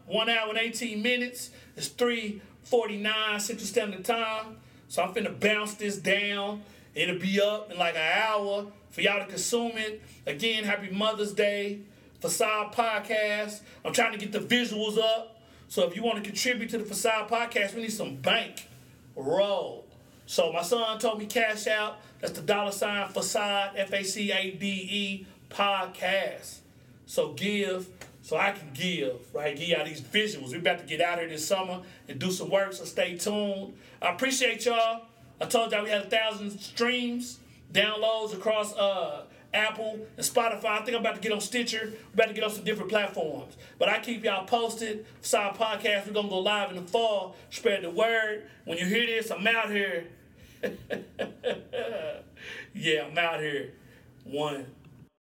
1 hour and 18 minutes. It's 3:49 Central Standard Time. So I'm finna bounce this down. It'll be up in an hour for y'all to consume it. Again, happy Mother's Day. Facade Podcast. I'm trying to get the visuals up. So if you want to contribute to the Facade Podcast, we need some bank roll. So my son told me cash out. That's the $ Facade, FACADE. Podcast. So give so I can give, right? Give y'all these visuals. We're about to get out here this summer and do some work, so stay tuned. I appreciate y'all. I told y'all we had 1,000 streams, downloads across Apple and Spotify. I think I'm about to get on Stitcher. We're about to get on some different platforms. But I keep y'all posted. Side podcast. We're going to go live in the fall. Spread the word. When you hear this, I'm out here. Yeah, I'm out here. One.